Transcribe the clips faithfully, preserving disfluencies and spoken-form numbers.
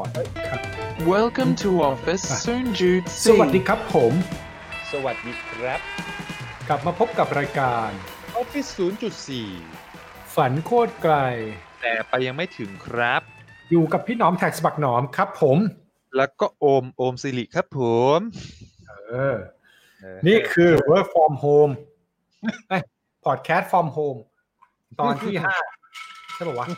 ร์ด Welcome to Office ศูนย์จุดสี่ สวัสดีครับผมสวัสดีครับกลับมาพบกับรายการ Office ศูนย์จุดสี่ ฝันโคตรไกลแต่ไปยังไม่ถึงครับอยู่กับพี่หนอมแท็กสบักหนอมครับผมแล้วก็โอมโอมสิริครับผมเออนี่คือ Work From Home เอ้ย Podcast From Home ตอนที่ห้าใช่ป่ะวะ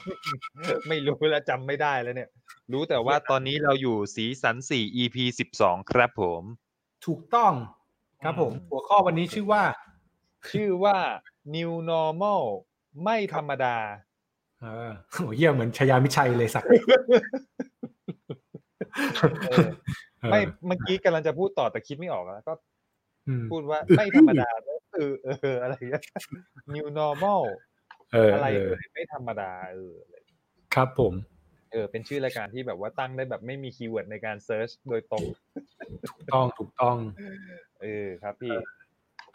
ไม่รู้แล้วจำไม่ได้แล้วเนี่ยรู้แต่ว่าตอนนี้เราอยู่สีสันสี่ อี พี สิบสองครับผมถูกต้องครับผมหัวข้อวันนี้ชื่อว่าชื่อว่า New Normal ไม่ธรรมดาเออโหเหี้ยเหมือนชยามิชัยเลยสักไม่เมื่อกี้กำลังจะพูดต่อแต่คิดไม่ออกแล้วก็พูดว่าไม่ธรรมดาเออเอออะไรเงี้ย New Normalอะไรเอ่ยไม่ธรรมดาเออครับผมเออเป็นชื่อรายการที่แบบว่าตั้งได้แบบไม่มีคีย์เวิร์ดในการเซิร์ชโดยตรงถูกต้องถูกต้องเออครับพี่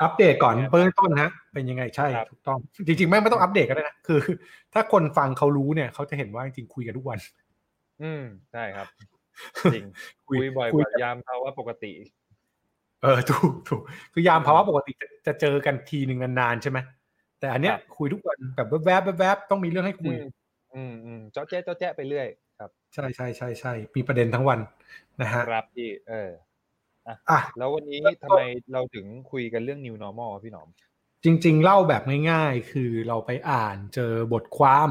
อัปเดตก่อนเบื้องต้นนะเป็นยังไงใช่ถูกต้องจริงๆไม่ไม่ต้องอัปเดตก็ได้นะคือถ้าคนฟังเขารู้เนี่ยเขาจะเห็นว่าจริงๆคุยกันทุกวันอืมใช่ครับจริงคุยบ่อยกว่ายามภาวะปกติเออถูกถูกคือยามภาวะปกติจะเจอกันทีนึงนานๆใช่ไหมแต่อันเนี้ยคุยทุกวันแบบแวบๆแวบๆต้องมีเรื่องให้คุยอืมอืมเจาะแจ๊ะเจาะแจ๊ะไปเรื่อยครับใช่ใช่ใช่ใช่มีประเด็นทั้งวันนะฮะครับพี่เอออ่ะแล้ววันนี้ทำไมเราถึงคุยกันเรื่อง New Normal พี่หนอมจริงๆเล่าแบบง่ายๆคือเราไปอ่านเจอบทความ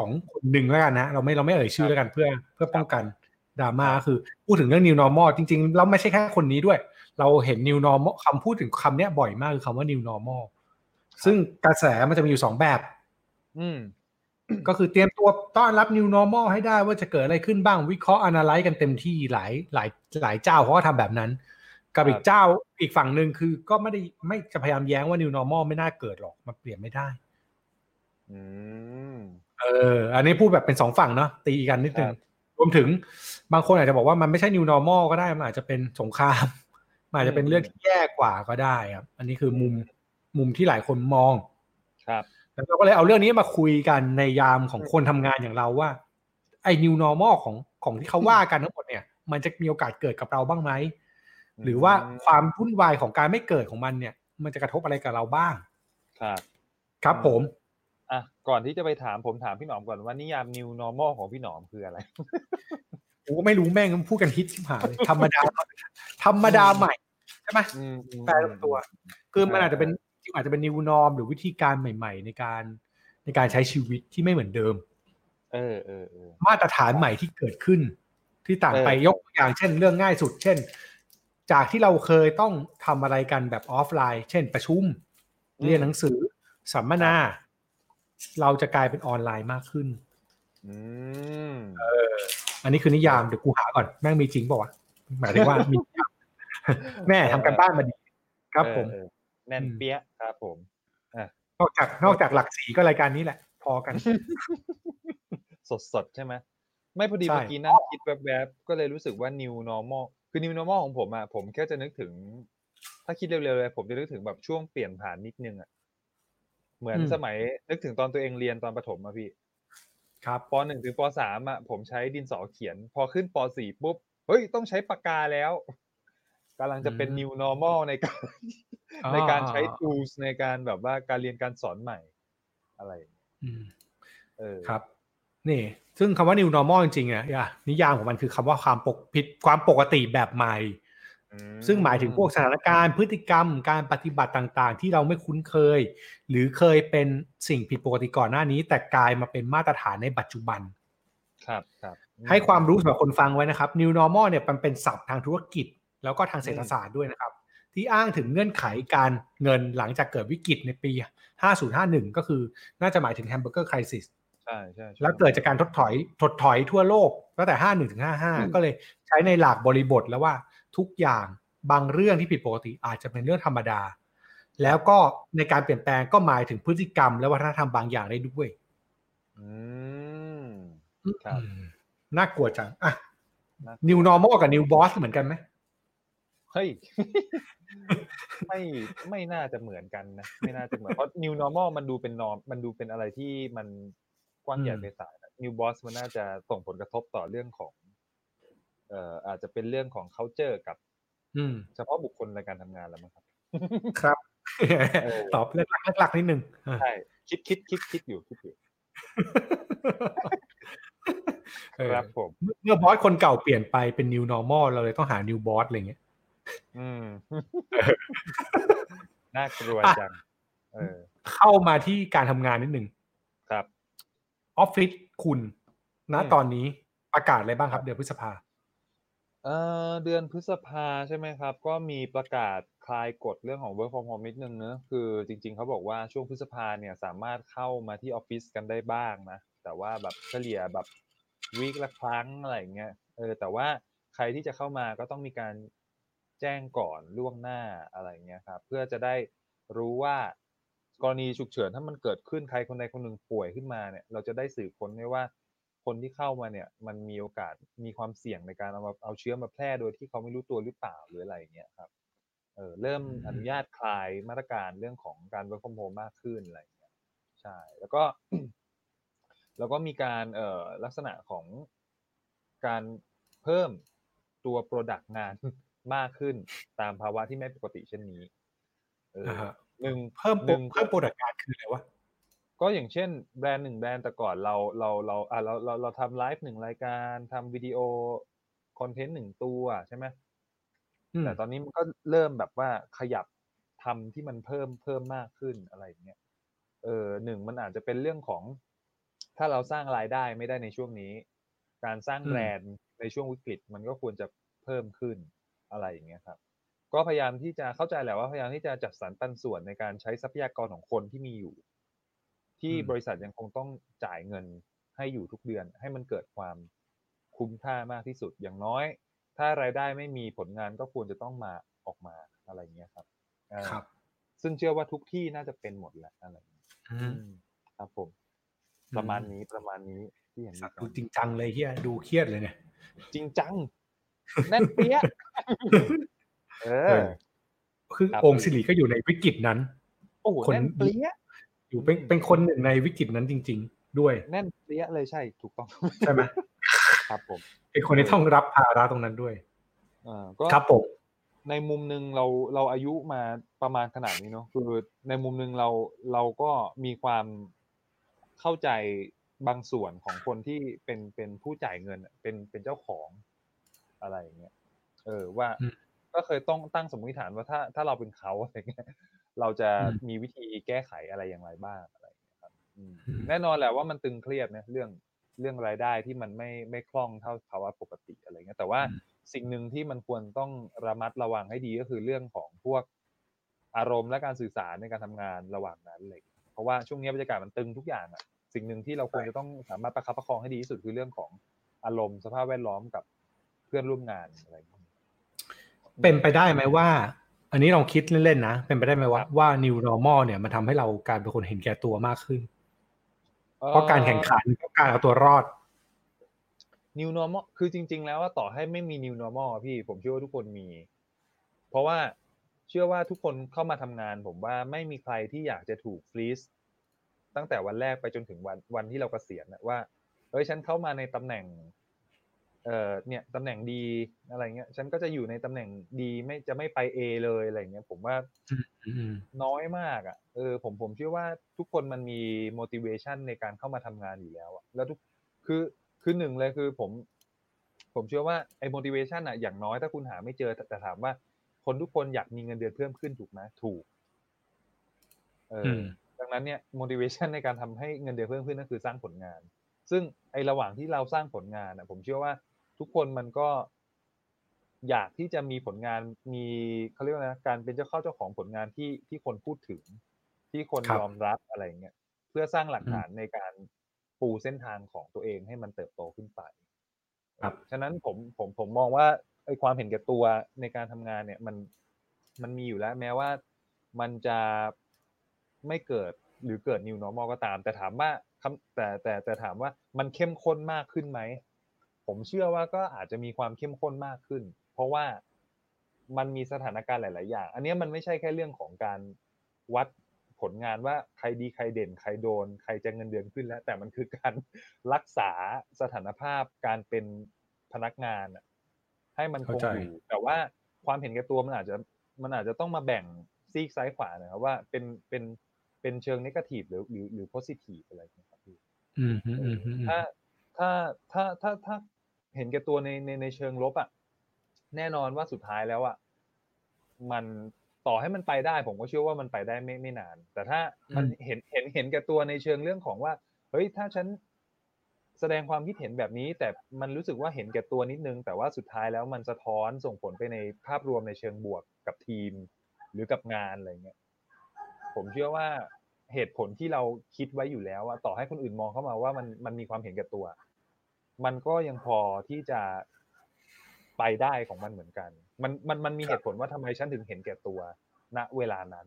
ของคนหนึ่งแล้วกันนะเราไม่เราไม่เอ่ยชื่อแล้วกันเพื่อเพื่อป้องกันดราม่าคือพูดถึงเรื่อง New Normal จริงๆเราไม่ใช่แค่คนนี้ด้วยเราเห็น New Normal คำพูดถึงคำเนี้ยบ่อยมากคือคำว่า New Normalซึ่งกระแสมันจะมีอยู่สองแบบอืมก็คือเตรียมตัวต้อนรับ New Normal ให้ได้ว่าจะเกิดอะไรขึ้นบ้างวิเคราะห์ Analyze กันเต็มที่หลายหลายหลายเจ้าเขาก็ทำแบบนั้นกับอีกเจ้าอีกฝั่งหนึ่งคือก็ไม่ได้ไม่จะพยายามแย้งว่า New Normal ไม่น่าเกิดหรอกมันเปลี่ยนไม่ได้อืมเอออันนี้พูดแบบเป็นสองฝั่งเนาะตีกันนิดนึงรวมถึงบางคนอาจจะบอกว่ามันไม่ใช่ New Normal ก็ได้มันอาจจะเป็นสงครามอาจจะเป็นเรื่องที่แย่กว่าก็ได้ครับอันนี้คือมุมมุมที่หลายคนมองครับแล้วเราก็เลยเอาเรื่องนี้มาคุยกันในยามของคนทำงานอย่างเราว่าไอ้ New Normal ของของที่เขาว่ากันทั้งหมดเนี่ยมันจะมีโอกาสเกิดกับเราบ้างไหมหรือว่าความวุ่นวายของการไม่เกิดของมันเนี่ยมันจะกระทบอะไรกับเราบ้างครับครับผมอ่ะก่อนที่จะไปถามผมถามพี่หนอมก่อนว่านิยาม New Normal ของพี่หนอมคืออะไรผมก็ไม่รู้แม่งพูดกันฮิตชิบหายธรรมดาธรรมดาใหม่ใช่ไหมแปลตัวคือมันอาจจะเป็นอาจจะเป็น new norm หรือวิธีการใหม่ๆในการในการใช้ชีวิตที่ไม่เหมือนเดิมเออเออเออมาตรฐานใหม่ที่เกิดขึ้นที่ต่างไปยกตัวอย่างเช่นเรื่องง่ายสุดเช่นจากที่เราเคยต้องทำอะไรกันแบบออฟไลน์เช่นประชุมเรียนหนังสือสัมมนาเราจะกลายเป็นออนไลน์มากขึ้นอืมเอออันนี้คือนิยามเดี๋ยวกูหาก่อนแม่งมีจริงป่าววะหมายถึงว่ามีแม่ทำกันบ้านมาดีครับผมแน่นเปี้ยครับผมนอกจากนอกจากหลักสีก็รายการนี้แหละพอกันสดๆใช่ไหมไม่พอดีเมื่อกี้นั่งคิดแวบๆก็เลยรู้สึกว่า new normal คือ new normal ของผมอ่ะผมแค่จะนึกถึงถ้าคิดเร็วๆเลยผมจะนึกถึงแบบช่วงเปลี่ยนผ่านนิดนึงอ่ะเหมือนสมัยนึกถึงตอนตัวเองเรียนตอนประถมอ่ะพี่ครับป.หนึ่ง ถึงป.สาม อ่ะผมใช้ดินสอเขียนพอขึ้นป.สี่ ปุ๊บเฮ้ยต้องใช้ปากกาแล้วกำลังจะเป็น new normal ในการในการใช้ tools ในการแบบว่าการเรียนการสอนใหม่อะไรเออครับนี่ซึ่งคำว่า new normal จริงๆอ่ะนิยามของมันคือคำว่าความปกผิดความปกติแบบใหม่ซึ่งหมายถึงพวกสถานการณ์พฤติกรรมการปฏิบัติต่างๆที่เราไม่คุ้นเคยหรือเคยเป็นสิ่งผิดปกติก่อนหน้านี้แต่กลายมาเป็นมาตรฐานในปัจจุบันครับครับให้ความรู้สำหรับคนฟังไว้นะครับ new normal เนี่ยมันเป็นศัพท์ทางธุรกิจแล้วก็ทางเศรษฐศาสตร์ด้วยนะครับที่อ้างถึงเงื่อนไขการเงินหลังจากเกิดวิกฤตในปีห้าศูนย์ห้าหนึ่งก็คือน่าจะหมายถึงแฮมเบอร์เกอร์ไครซิสใช่ใช่แล้วเกิดจากการถดถอยถดถอยทั่วโลกตั้งแต่ห้าสิบเอ็ดถึงห้าสิบห้าก็เลยใช้ในหลักบริบทแล้วว่าทุกอย่างบางเรื่องที่ผิดปกติอาจจะเป็นเรื่องธรรมดาแล้วก็ในการเปลี่ยนแปลงก็หมายถึงพฤติกรรมและวัฒนธรรมบางอย่างได้ด้วยอืมครับน่ากลัวจังอ่ะ New Normal กับ New Boss เหมือนกันไหมเฮ้ยไม่ไม่น่าจะเหมือนกันนะไม่น่าจะเหมือนเพราะ new normal มันดูเป็น norm มันดูเป็นอะไรที่มันกว้างใหญ่ไพศาล new boss มันน่าจะส่งผลกระทบต่อเรื่องของ เอ่ออาจจะเป็นเรื่องของ culture กับเฉพาะบุคคลในการทำงานแล้วมั้งครับครับตอบหลักหลักนิดนึงใช่คิดคิดคิดคิดอยู่คิดอยู่ครับผมเมื่อบอสคนเก่าเปลี่ยนไปเป็น new normal เราเลยต้องหา new boss อะไรเงี้ยอืมน่ากลัวจังเออเข้ามาที่การทำงานนิดนึงครับออฟฟิศคุณณตอนนี้ประกาศอะไรบ้างครับเดือนพฤษภาเอ่อเดือนพฤษภาใช่ไหมครับก็มีประกาศคลายกฎเรื่องของ work from home นิดนึงเนอะคือจริงๆเขาบอกว่าช่วงพฤษภาเนี่ยสามารถเข้ามาที่ออฟฟิศกันได้บ้างนะแต่ว่าแบบเฉลี่ยแบบวีคละครั้งอะไรเงี้ยเออแต่ว่าใครที่จะเข้ามาก็ต้องมีการแจ้งก่อนล่วงหน้าอะไรเงี้ยครับเพื่อจะได้รู้ว่ากรณีฉุกเฉินถ้ามันเกิดขึ้นใครคนใดคนหนึ่งป่วยขึ้นมาเนี่ยเราจะได้สืบค้นได้ว่าคนที่เข้ามาเนี่ยมันมีโอกาสมีความเสี่ยงในการเอาเอาเชื้อมาแพร่โดยที่เขาไม่รู้ตัวหรือเปล่าหรืออะไรเงี้ยครับเออเริ่มอนุญาตคลายมาตรการเรื่องของการ work from home มากขึ้นอะไรเงี้ยใช่แล้วก็แล้วก็มีการเอ่อลักษณะของการเพิ่มตัว product งานมากขึ้นตามภาวะที่ไม่ปกติเช่นนี้เออหนึ่งเพิ่มหนึ่งเพิ่ม product งานคืออะไรวะก็อย่างเช่นแบรนด์หนึ่งแบรนด์แต่ก่อนเราเราเราอ่ะเราเราเราทำไลฟ์หนึ่งรายการทำวิดีโอคอนเทนต์หนึ่งตัวใช่ไหมแต่ตอนนี้มันก็เริ่มแบบว่าขยับทำที่มันเพิ่มเพิ่มมากขึ้นอะไรอย่างเงี้ยเออหนึ่งมันอาจจะเป็นเรื่องของถ้าเราสร้างรายได้ไม่ได้ในช่วงนี้การสร้างแบรนด์ในช่วงวิกฤตมันก็ควรจะเพิ่มขึ้นอะไรอย่างเงี้ยครับก็พยายามที่จะเข้าใจแหละว่าพยายามที่จะจัดสรรปันส่วนในการใช้ทรัพยากรของคนที่มีอยู่ที่บริษัทยังคงต้องจ่ายเงินให้อยู่ทุกเดือนให้มันเกิดความคุ้มค่ามากที่สุดอย่างน้อยถ้ารายได้ไม่มีผลงานก็ควรจะต้องมาออกมาอะไรเงี้ยครับครับซึ่งเชื่อว่าทุกที่น่าจะเป็นหมดแหละอะไรครับผมประมาณนี้ประมาณนี้ที่อย่างนี้ดูจริงจังเลยเฮียดูเครียดเลยเนี่ยจริงจังแน่นเปี้ยเออคือองค์ศิริก็อยู่ในวิกฤตนั้นโอ้โหแน่นเปี้ยอยู่เป็นเป็นคนหนึ่งในวิกฤตนั้นจริงๆด้วยแน่นเปี้ยเลยใช่ถูกต้องใช่ไหมครับผมเป็นคนที่ต้องรับภาระตรงนั้นด้วยอ่าก็ครับผมในมุมนึงเราเราอายุมาประมาณขนาดนี้เนาะคือในมุมนึงเราเราก็มีความเข้าใจบางส่วนของคนที่เป็นเป็นผู้จ่ายเงินเป็นเป็นเจ้าของอะไรอย่างเงี้ยเออว่าก็เคยต้องตั้งสมมติฐานว่าถ้าถ้าเราเป็นเขาอะไรเงี้ยเราจะมีวิธีแก้ไขอะไรอย่างไรบ้างอะไรอย่างเงี้ยครับแน่นอนแหละว่ามันตึงเครียดนะเรื่องเรื่องรายได้ที่มันไม่ไม่คล่องเท่าภาวะปกติอะไรเงี้ยแต่ว่าสิ่งหนึ่งที่มันควรต้องระมัดระวังให้ดีก็คือเรื่องของพวกอารมณ์และการสื่อสารในการทำงานระหว่างนั้นเลยเพราะว่าช่วงนี้บรรยากาศมันตึงทุกอย่างอ่ะสิ่งหนึ่งที่เราควรจะต้องสามารถประคับประคองให้ดีที่สุดคือเรื่องของอารมณ์สภาพแวดล้อมกับเพื่อนร่วมงานอะไรเป็นไปได้ไหมว่าอันนี้ลองคิดเล่นๆนะเป็นไปได้ไหมว่าว่า new normal เนี่ยมันทำให้เรากลายเป็นคนเห็นแก่ตัวมากขึ้นเพราะการแข่งขันเพราะการเอาตัวรอด new normal คือจริงๆแล้วว่าต่อให้ไม่มี new normal พี่ผมเชื่อว่าทุกคนมีเพราะว่าเชื่อว่าทุกคนเข้ามาทำงานผมว่าไม่มีใครที่อยากจะถูกฟรีซตั้งแต่วันแรกไปจนถึงวันวันที่เราเกษียณน่ะว่าเอ้ยฉันเข้ามาในตำแหน่งเอ่อเนี่ยตำแหน่งดีอะไรเงี้ยฉันก็จะอยู่ในตำแหน่งดีไม่จะไม่ไป A เลยอะไรเงี้ยผมว่าน้อยมากอ่ะเออผมผมเชื่อว่าทุกคนมันมี motivation ในการเข้ามาทำงานอยู่แล้วอ่ะแล้วทุกคือคือหนึ่งเลยคือผมผมเชื่อว่าไอ้ motivation อ่ะอย่างน้อยถ้าคุณหาไม่เจอแต่ถามว่าคนทุกคนอยากมีเงินเดือนเพิ่มขึ้นถูกไหมถูกเออดังนั้นเนี่ย motivation ในการทำให้เงินเดือนเพิ่มขึ้นก็คือสร้างผลงานซึ่งไอ้ระหว่างที่เราสร้างผลงานอ่ะผมเชื่อว่าทุกคนมันก็อยากที่จะมีผลงานมีเขาเรียกว่านะการเป็นเจ้าเข้าเจ้าของผลงานที่ที่คนพูดถึงที่คนยอมรับอะไรเงี้ยเพื่อสร้างหลักฐานในการปูเส้นทางของตัวเองให้มันเติบโตขึ้นไปครับฉะนั้นผมผมผมมองว่าไอ้ความเห็นแก่ตัวในการทำงานเนี่ยมันมันมีอยู่แล้วแม้ว่ามันจะไม่เกิดหรือเกิด new normal ก็ตามแต่ถามว่าแต่แต่แต่ถามว่ามันเข้มข้นมากขึ้นไหมผมเชื่อว่าก็อาจจะมีความเข้มข้นมากขึ้นเพราะว่ามันมีสถานการณ์หลายๆอย่างอันนี้มันไม่ใช่แค่เรื่องของการวัดผลงานว่าใครดีใครเด่นใครโดนใครจะเงินเดือนขึ้นแล้วแต่มันคือการรักษาสถานภาพการเป็นพนักงาน ให้มันคงอยู่แต่ว่าความเห็นแก่ตัวมันอาจจะมันอาจจะต้องมาแบ่งซีกซ้ายขวานะครับว่าเป็นเป็นเป็นเชิงเนกาทีฟหรือหรือหรือโพสิทีฟอะไรนะครับพี่ถ้าถ้าถ้าถ้าถ้าเห็นแก่ตัวในในในเชิงลบอ่ะแน่นอนว่าสุดท้ายแล้วอ่ะมันต่อให้มันไปได้ผมก็เชื่อว่ามันไปได้ไม่ไม่นานแต่ถ้ามันเห็นเห็นเห็นแก่ตัวในเชิงเรื่องของว่าเฮ้ยถ้าฉันแสดงความคิดเห็นแบบนี้แต่มันรู้สึกว่าเห็นแก่ตัวนิดนึงแต่ว่าสุดท้ายแล้วมันสะท้อนส่งผลไปในภาพรวมในเชิงบวกกับทีมหรือกับงานอะไรเงี้ยผมเชื่อว่าเหตุผลที่เราคิดไว้อยู่แล้วว่าต่อให้คนอื่นมองเข้ามาว่ามันมันมีความเห็นแก่ตัวมันก็ยังพอที่จะไปได้ของมันเหมือนกันมันมันมันมีเหตุผลว่าทำไมฉันถึงเห็นแก่ตัวณเวลานั้น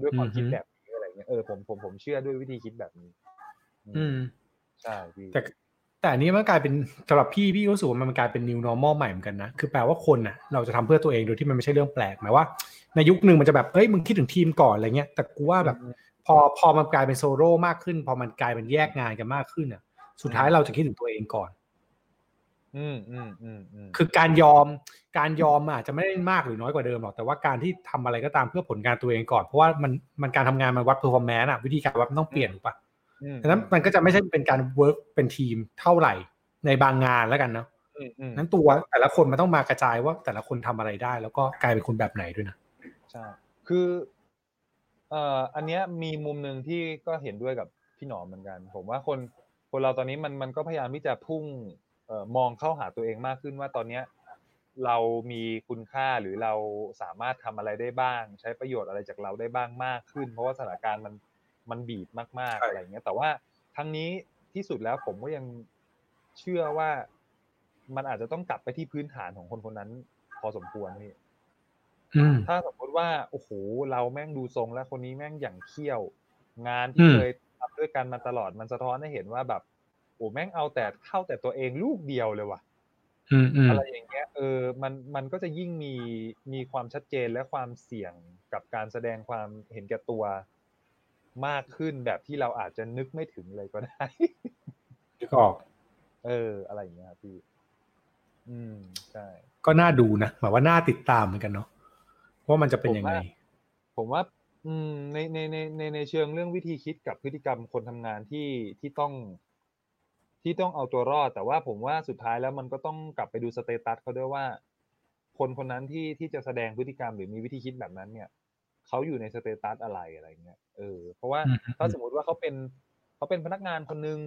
ด้วยความคิดแบบนี้อะไรเงี้ยเออผมผมผมเชื่อด้วยวิธีคิดแบบนี้อืมใช่พี่แต่แต่อันนี้มันกลายเป็นสำหรับพี่พี่รู้สึกว่ามันกลายเป็น new normal ใหม่เหมือนกันนะคือแปลว่าคนน่ะเราจะทำเพื่อตัวเองโดยที่มันไม่ใช่เรื่องแปลกหมายว่าในยุคนึงมันจะแบบเอ้ยมึงคิดถึงทีมก่อนอะไรเงี้ยแต่กูว่าแบบพอพอมันกลายเป็นโซโล่มากขึ้นพอมันกลายเป็นแยกงานกันมากขึ้นอ่ะสุดท้ายเราจะคิดถึงตัวเองก่อนอืมอืมอืมอืมคือการยอมการยอมอาจจะไม่ได้มากหรือน้อยกว่าเดิมหรอกแต่ว่าการที่ทำอะไรก็ตามเพื่อผลงานตัวเองก่อนเพราะว่ามันมันการทำงานมันวัดเพอร์ฟอร์แมนซ์อ่ะวิธีการวัดมันต้องเปลี่ยนถูกปะดังนั้นมันก็จะไม่ใช่เป็นการเวิร์กเป็นทีมเท่าไหร่ในบางงานแล้วกันเนาะนั้นตัวแต่ละคนมันต้องมากระจายว่าแต่ละคนทำอะไรได้แล้วก็กลายเป็นคนแบบไหนด้วยนะใช่คือเอ่ออันเนี้ยมีมุมนึงที่ก็เห็นด้วยกับพี่หนอมเหมือนกันผมว่าคนคนเราตอนนี้มันมันก็พยายามที่จะพุ่งเอ่อมองเข้าหาตัวเองมากขึ้นว่าตอนเนี้ยเรามีคุณค่าหรือเราสามารถทำอะไรได้บ้างใช้ประโยชน์อะไรจากเราได้บ้างมากขึ้นเพราะว่าสถานการณ์มันมันบีบมากๆอะไรอย่างเงี้ยแต่ว่าทั้งนี้ที่สุดแล้วผมก็ยังเชื่อว่ามันอาจจะต้องกลับไปที่พื้นฐานของคนคนนั้นพอสมควรนี่ถ้าสมมติว่าโอ้โหเราแม่งดูทรงแล้วคนนี้แม่งอย่างเขี้ยวงานที่เคยทำด้วยกันมาตลอดมันสะท้อนให้เห็นว่าแบบโอ้แม่งเอาแต่เข้าแต่ตัวเองลูกเดียวเลยว่ะอะไรอย่างเงี้ยเออมันมันก็จะยิ่งมีมีความชัดเจนและความเสี่ยงกับการแสดงความเห็นแก่ตัวมากขึ้นแบบที่เราอาจจะนึกไม่ถึงเลยก็ได้นึกออกเอออะไรอย่างเงี้ยพี่อืมใช่ก็น่าดูนะหมายว่าน่าติดตามเหมือนกันเนาะว่ามันจะเป็นยังไงผมว่าอืมในในในในในเชิงเรื่องวิธีคิดกับพฤติกรรมคนทำงานที่ที่ต้องที่ต้องเอาตัวรอดแต่ว่าผมว่าสุดท้ายแล้วมันก็ต้องกลับไปดูสเตตัสเขาด้วยว่าคนคนนั้นที่ที่จะแสดงพฤติกรรมหรือมีวิธีคิดแบบนั้นเนี่ยเขาอยู่ในสเตตัสอะไรอะไรเงี้ยเออเพราะว่าถ้าสมมติว่าเขาเป็นเขาเป็นพนักงานคนนึง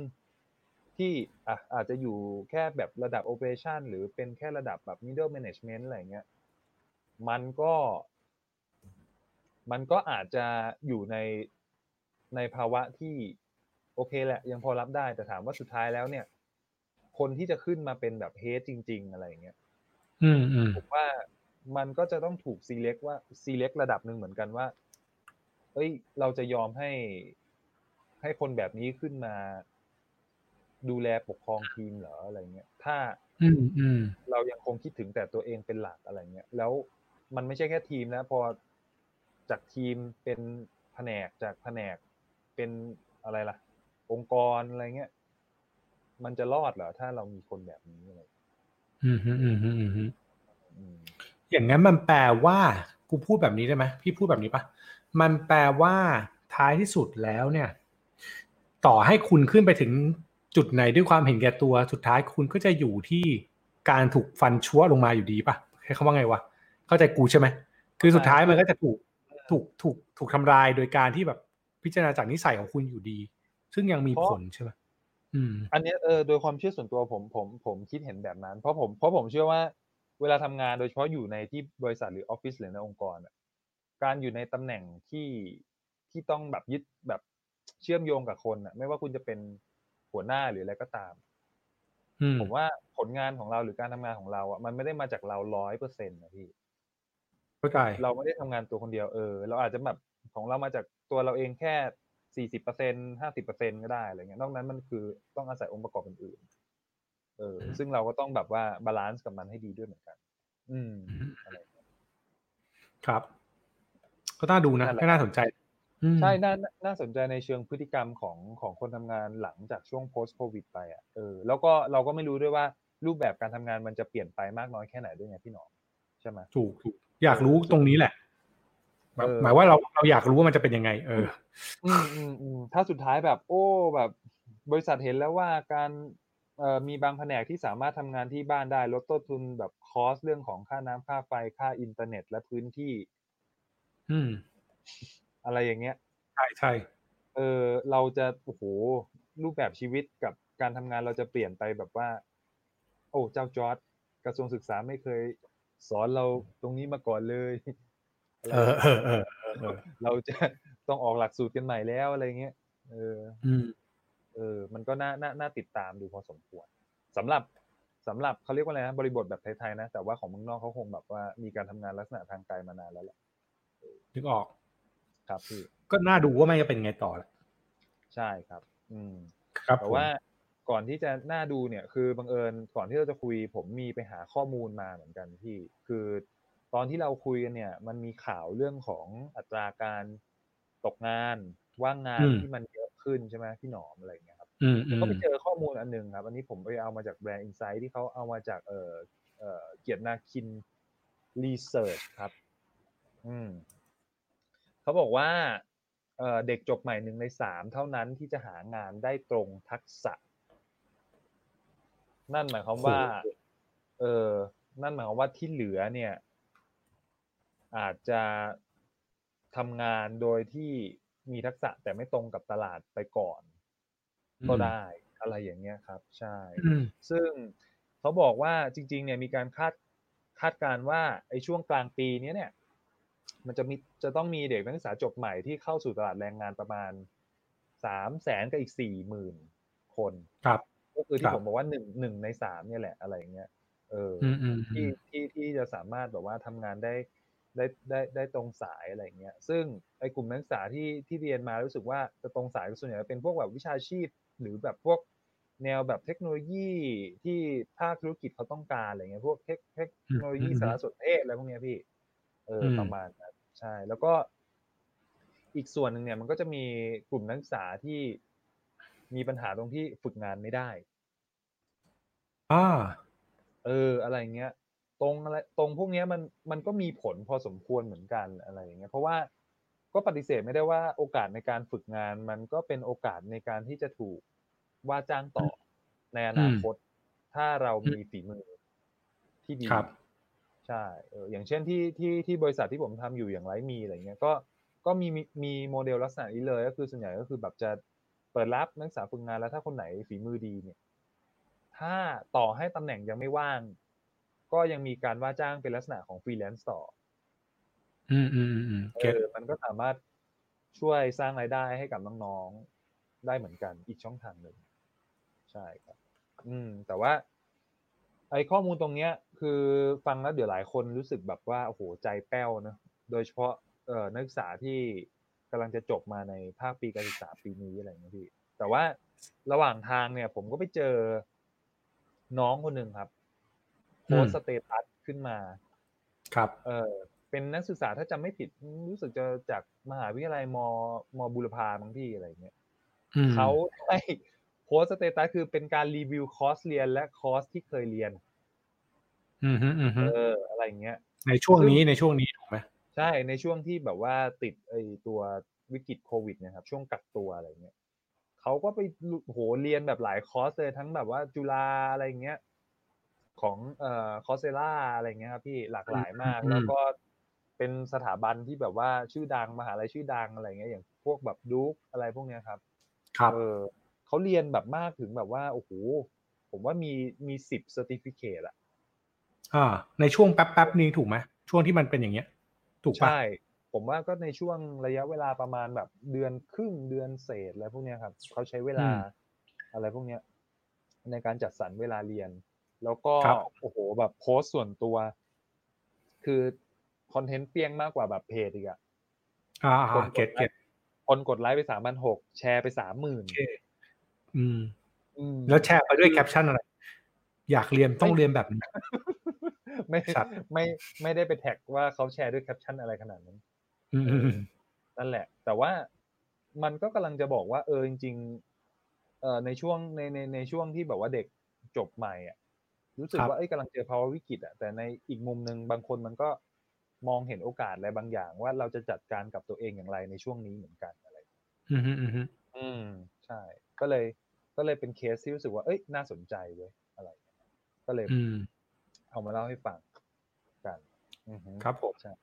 ที่อ่ะอาจจะอยู่แค่แบบระดับโอเปอเรชั่นหรือเป็นแค่ระดับแบบ middle management อะไรเงี้ยมันก็มันก็อาจจะอยู่ในในภาวะที่โอเคแหละยังพอรับได้แต่ถามว่าสุดท้ายแล้วเนี่ยคนที่จะขึ้นมาเป็นแบบเฮดจริงๆอะไรอย่างเงี้ยอืมผมว่ามันก็จะต้องถูกซีเล็กว่าซีเล็กระดับหนึ่งเหมือนกันว่าเอ้ยเราจะยอมให้ให้คนแบบนี้ขึ้นมาดูแลปกครองทีมเหรออะไรเงี้ยถ้าอืมอืมเรายังคงคิดถึงแต่ตัวเองเป็นหลักอะไรเงี้ยแล้วมันไม่ใช่แค่ทีมนะพอจากทีมเป็นแผนกจากแผนกเป็นอะไรล่ะองค์กรอะไรเงี้ยมันจะรอดเหรอถ้าเรามีคนแบบนี้อะไรอืมฮึอืมฮึอืมฮึอย่างงั้นมันแปลว่ากูพูดแบบนี้ได้ไหมพี่พูดแบบนี้ปะมันแปลว่าท้ายที่สุดแล้วเนี่ยต่อให้คุณขึ้นไปถึงจุดไหนด้วยความเห็นแก่ตัวสุดท้ายคุณก็จะอยู่ที่การถูกฟันชั่วลงมาอยู่ดีปะให้เขาว่าไงวะเข้าใจกูใช่ไหมคือสุดท้ายมันก็จะถูกถูกถูกถูกทำลายโดยการที่แบบพิจารณาจากนิสัยของคุณอยู่ดีซึ่งยังมีผลใช่ไหมอืมอันนี้เออโดยความเชื่อส่วนตัวผมผมผมคิดเห็นแบบนั้นเพราะผมเพราะผมเชื่อว่าเวลาทำงานโดยเฉพาะอยู่ในที่บริษัทหรือออฟฟิศหรือในองค์กรการอยู่ในตำแหน่งที่ที่ต้องแบบยึดแบบเชื่อมโยงกับคนอ่ะไม่ว่าคุณจะเป็นหัวหน้าหรืออะไรก็ตามผมว่าผลงานของเราหรือการทำงานของเราอ่ะมันไม่ได้มาจากเรา ร้อยเปอร์เซ็นต์ นะพี่เข้าใจเราไม่ได้ทำงานตัวคนเดียวเออเราอาจจะแบบของเรามาจากตัวเราเองแค่ สี่สิบเปอร์เซ็นต์ ห้าสิบเปอร์เซ็นต์ ก็ได้อะไรเงี้ยนอกนั้นมันคือต้องอาศัยองค์ประกอบอื่นๆเออซึ่งเราก็ต้องแบบว่าบาลานซ์กับมันให้ดีด้วยเหมือนกันอืมอะไรครับก็น่าดูนะก็น่าสนใจใช่น่าน่าสนใจในเชิงพฤติกรรมของของคนทำงานหลังจากช่วง post covid ไปอ่ะเออแล้วก็เราก็ไม่รู้ด้วยว่า รูปแบบการทำงานมันจะเปลี่ยนไปมากน้อยแค่ไหนด้วยไงพี่หนอมใช่ไหมถูกถูกอยากรู้ตรงนี้แหละหมายว่าเราเราอยากรู้ว่ามันจะเป็นยังไงเออถ้าสุดท้ายแบบโอ้แบบบริษัทเห็นแล้วว่าการมีบางแผนกที่สามารถทำงานที่บ้านได้ลดต้นทุนแบบคอสเรื่องของค่าน้ำค่าไฟค่าอินเทอร์เน็ตและพื้นที่อะไรอย่างเงี้ยใช่ใช่เออเราจะโอ้โหรูปแบบชีวิตกับการทำงานเราจะเปลี่ยนไปแบบว่าโอ้เจ้าจอร์จกระทรวงศึกษาไม่เคยสอนเราตรงนี้มาก่อนเลยเออเออเออเราจะต้องออกหลักสูตรกันใหม่แล้วอะไรเงี้ยเออเออมันก็น่าน่าน่าติดตามดูพอสมควรสำหรับสำหรับเขาเรียกว่าอะไรนะบริบทแบบไทยๆนะแต่ว่าของเมืองนอกเขาคงแบบว่ามีการทำงานลักษณะทางไกลมานานแล้วแหละนึกออกครับพี่ก็น่าดูว่ามันจะเป็นไงต่อแหละใช่ครับอืมครับแต่ว่าก่อนที่จะน่าดูเนี่ยคือบังเอิญก่อนที่เราจะคุยผมมีไปหาข้อมูลมาเหมือนกันพี่คือตอนที่เราคุยกันเนี่ยมันมีข่าวเรื่องของอัตราการตกงานว่างงานที่มันเยอะขึ้นใช่ไหมพี่หนอมอะไรอย่างเงี้ยครับก็ไปเจอข้อมูลอันนึงครับอันนี้ผมไปเอามาจากแบรนด์ Insight ที่เขาเอามาจากเอ่อเอ่อเกียรตินาคินรีเสิร์ชครับอืมเขาบอกว่าเอ่อเด็กจบใหม่หนึ่งในสามเท่านั้นที่จะหางานได้ตรงทักษะนั่นหมายความว่าเออนั่นหมายความว่าที่เหลือเนี่ยอาจจะทำงานโดยที่มีทักษะแต่ไม่ตรงกับตลาดไปก่อนก็ได้อะไรอย่างเงี้ยครับใช่ซึ่งเขาบอกว่าจริงๆเนี่ยมีการคาดคาดการณ์ว่าไอ้ช่วงกลางปีนี้เนี่ยมันจะมีจะต้องมีเด็กนักศึกษาจบใหม่ที่เข้าสู่ตลาดแรงงานประมาณ สามแสน กับอีก สี่หมื่น คนครับก็คือที่ผมบอกว่าหนึ่ง หนึ่งในสามเนี่ยแหละอะไรอย่างเงี้ยเออที่ที่ที่จะสามารถแบบว่าทำงานได้ได้ได้ได้ตรงสายอะไรอย่างเงี้ยซึ่งไอ้กลุ่มนักศึกษาที่ที่เรียนมารู้สึกว่าจะตรงสายส่วนใหญ่เป็นพวกแบบวิชาชีพหรือแบบพวกแนวแบบเทคโนโลยีที่ภาคธุรกิจเขาต้องการอะไรเงี้ยพวกเทคเทคโนโลยีสารสนเทศอะไรพวกเนี้ยพี่เออประมาณนั้นใช่แล้วก็อีกส่วนหนึ่งเนี่ยมันก็จะมีกลุ่มนักศึกษาที่มีปัญหาตรงที่ฝึกงานไม่ได้อ่าเอออะไรเงี้ยตรงอะไรตรงพวกนี้มันมันก็มีผลพอสมควรเหมือนกันอะไรอย่างเงี้ยเพราะว่าก็ปฏิเสธไม่ได้ว่าโอกาสในการฝึกงานมันก็เป็นโอกาสในการที่จะถูกว่าจ้างต่อในอนาคตถ้าเรามีฝีมือที่ดีใช่เอออย่างเช่นที่ที่ที่บริษัทที่ผมทำอยู่อย่างไรมีอะไรเงี้ยก็ก็มีมีโมเดลลักษณะนี้เลยก็คือส่วนใหญ่ก็คือแบบจะเปิดรับนักศึกษาฝึกงานแล้วถ้าคนไหนฝีมือดีเนี่ยถ้าต่อให้ตำแหน่งยังไม่ว่างก็ยังมีการว่าจ้างเป็นลักษณะของฟรีแลนซ์ต่ออืมอืมอืมเออมันก็สามารถช่วยสร้างรายได้ให้กับน้องๆได้เหมือนกันอีกช่องทางหนึ่งใช่ครับอืมแต่ว่าไอ้ข้อมูลตรงเนี้ยคือฟังแล้วเดี๋ยวหลายคนรู้สึกแบบว่าโอ้โหใจแป้วนะโดยเฉพาะเอ่อนักศึกษาที่กำลังจะจบมาในภาคปีการศึกษาปีนี้อะไรอย่างเงี้ยพี่แต่ว่าระหว่างทางเนี่ยผมก็ไปเจอน้องคนนึงครับโพสต์สเตตัสขึ้นมาครับเออเป็นนักศึกษาถ้าจำไม่ผิดรู้สึกจะจากมหาวิทยาลัยมมบุรพาบางที่อะไรเงี้ยเขาได้โพสต์สเตตัสคือเป็นการรีวิวคอร์สเรียนและคอร์สที่เคยเรียนอืมฮึอืมฮึเอออะไรเงี้ยในช่วงนี้ในช่วงนี้ถูกไหมใช่ในช่วงที่แบบว่าติดไอตัววิกฤตโควิดเนี่ยครับช่วงกักตัวอะไรเงี้ยเขาก็ไปโหเรียนแบบหลายคอร์สเลยทั้งแบบว่าจุฬาอะไรเงี้ยของเอ่อคอร์สเซล่าอะไรเงี้ยครับพี่หลากหลายมากแล้วก็เป็นสถาบันที่แบบว่าชื่อดังมหาลัยชื่อดังอะไรเงี้ยอย่างพวกแบบดุ๊กอะไรพวกเนี้ยครับครับเออเขาเรียนแบบมากถึงแบบว่าโอ้โหผมว่ามีมีสิบ certificate อ่ะอ่าในช่วงแป๊บๆนี้ถูกมั้ยช่วงที่มันเป็นอย่างเงี้ยถูกป่ะใช่ผมว่าก็ในช่วงระยะเวลาประมาณแบบเดือนครึ่งเดือนเศษอะไรพวกเนี้ยครับเขาใช้เวลาอะไรพวกเนี้ยในการจัดสรรเวลาเรียนแล้วก็โอ้โหแบบโพสต์ส่วนตัวคือคอนเทนต์เปี้ยงมากกว่าแบบเพจอีกอ่ะอ่าเก็ตเก็ตคนกดไลค์ไป สามพันหกร้อย แชร์ไป สามหมื่น อืมอืมแล้วแชร์ไปด้วยแคปชั่นอะไรอยากเรียนต้องเรียนแบบนี้ไม่ไม่ไม่ได้ไปแท็กว่าเขาแชร์ด้วยแคปชั่นอะไรขนาดนั้นนั่นแหละแต่ว่ามันก็กำลังจะบอกว่าเออจริงๆเอ่อในช่วงในในในช่วงที่แบบว่าเด็กจบใหม่อ่ะ รู้สึกว่าเอ้ยกำลังเจอภาวะวิกฤตอ่ะแต่ในอีกมุมนึงบางคนมันก็มองเห็นโอกาสอะไรบางอย่างว่าเราจะจัดการกับตัวเองอย่างไรในช่วงนี้เหมือนกันอะไรอืมอืมอืมใช่ก็เลยก็เลยเป็นเคสที่รู้สึกว่าเอ้ยน่าสนใจเว้ยอะไรก็เลยเอามาเล่าให้ฟังกันครับผมใช่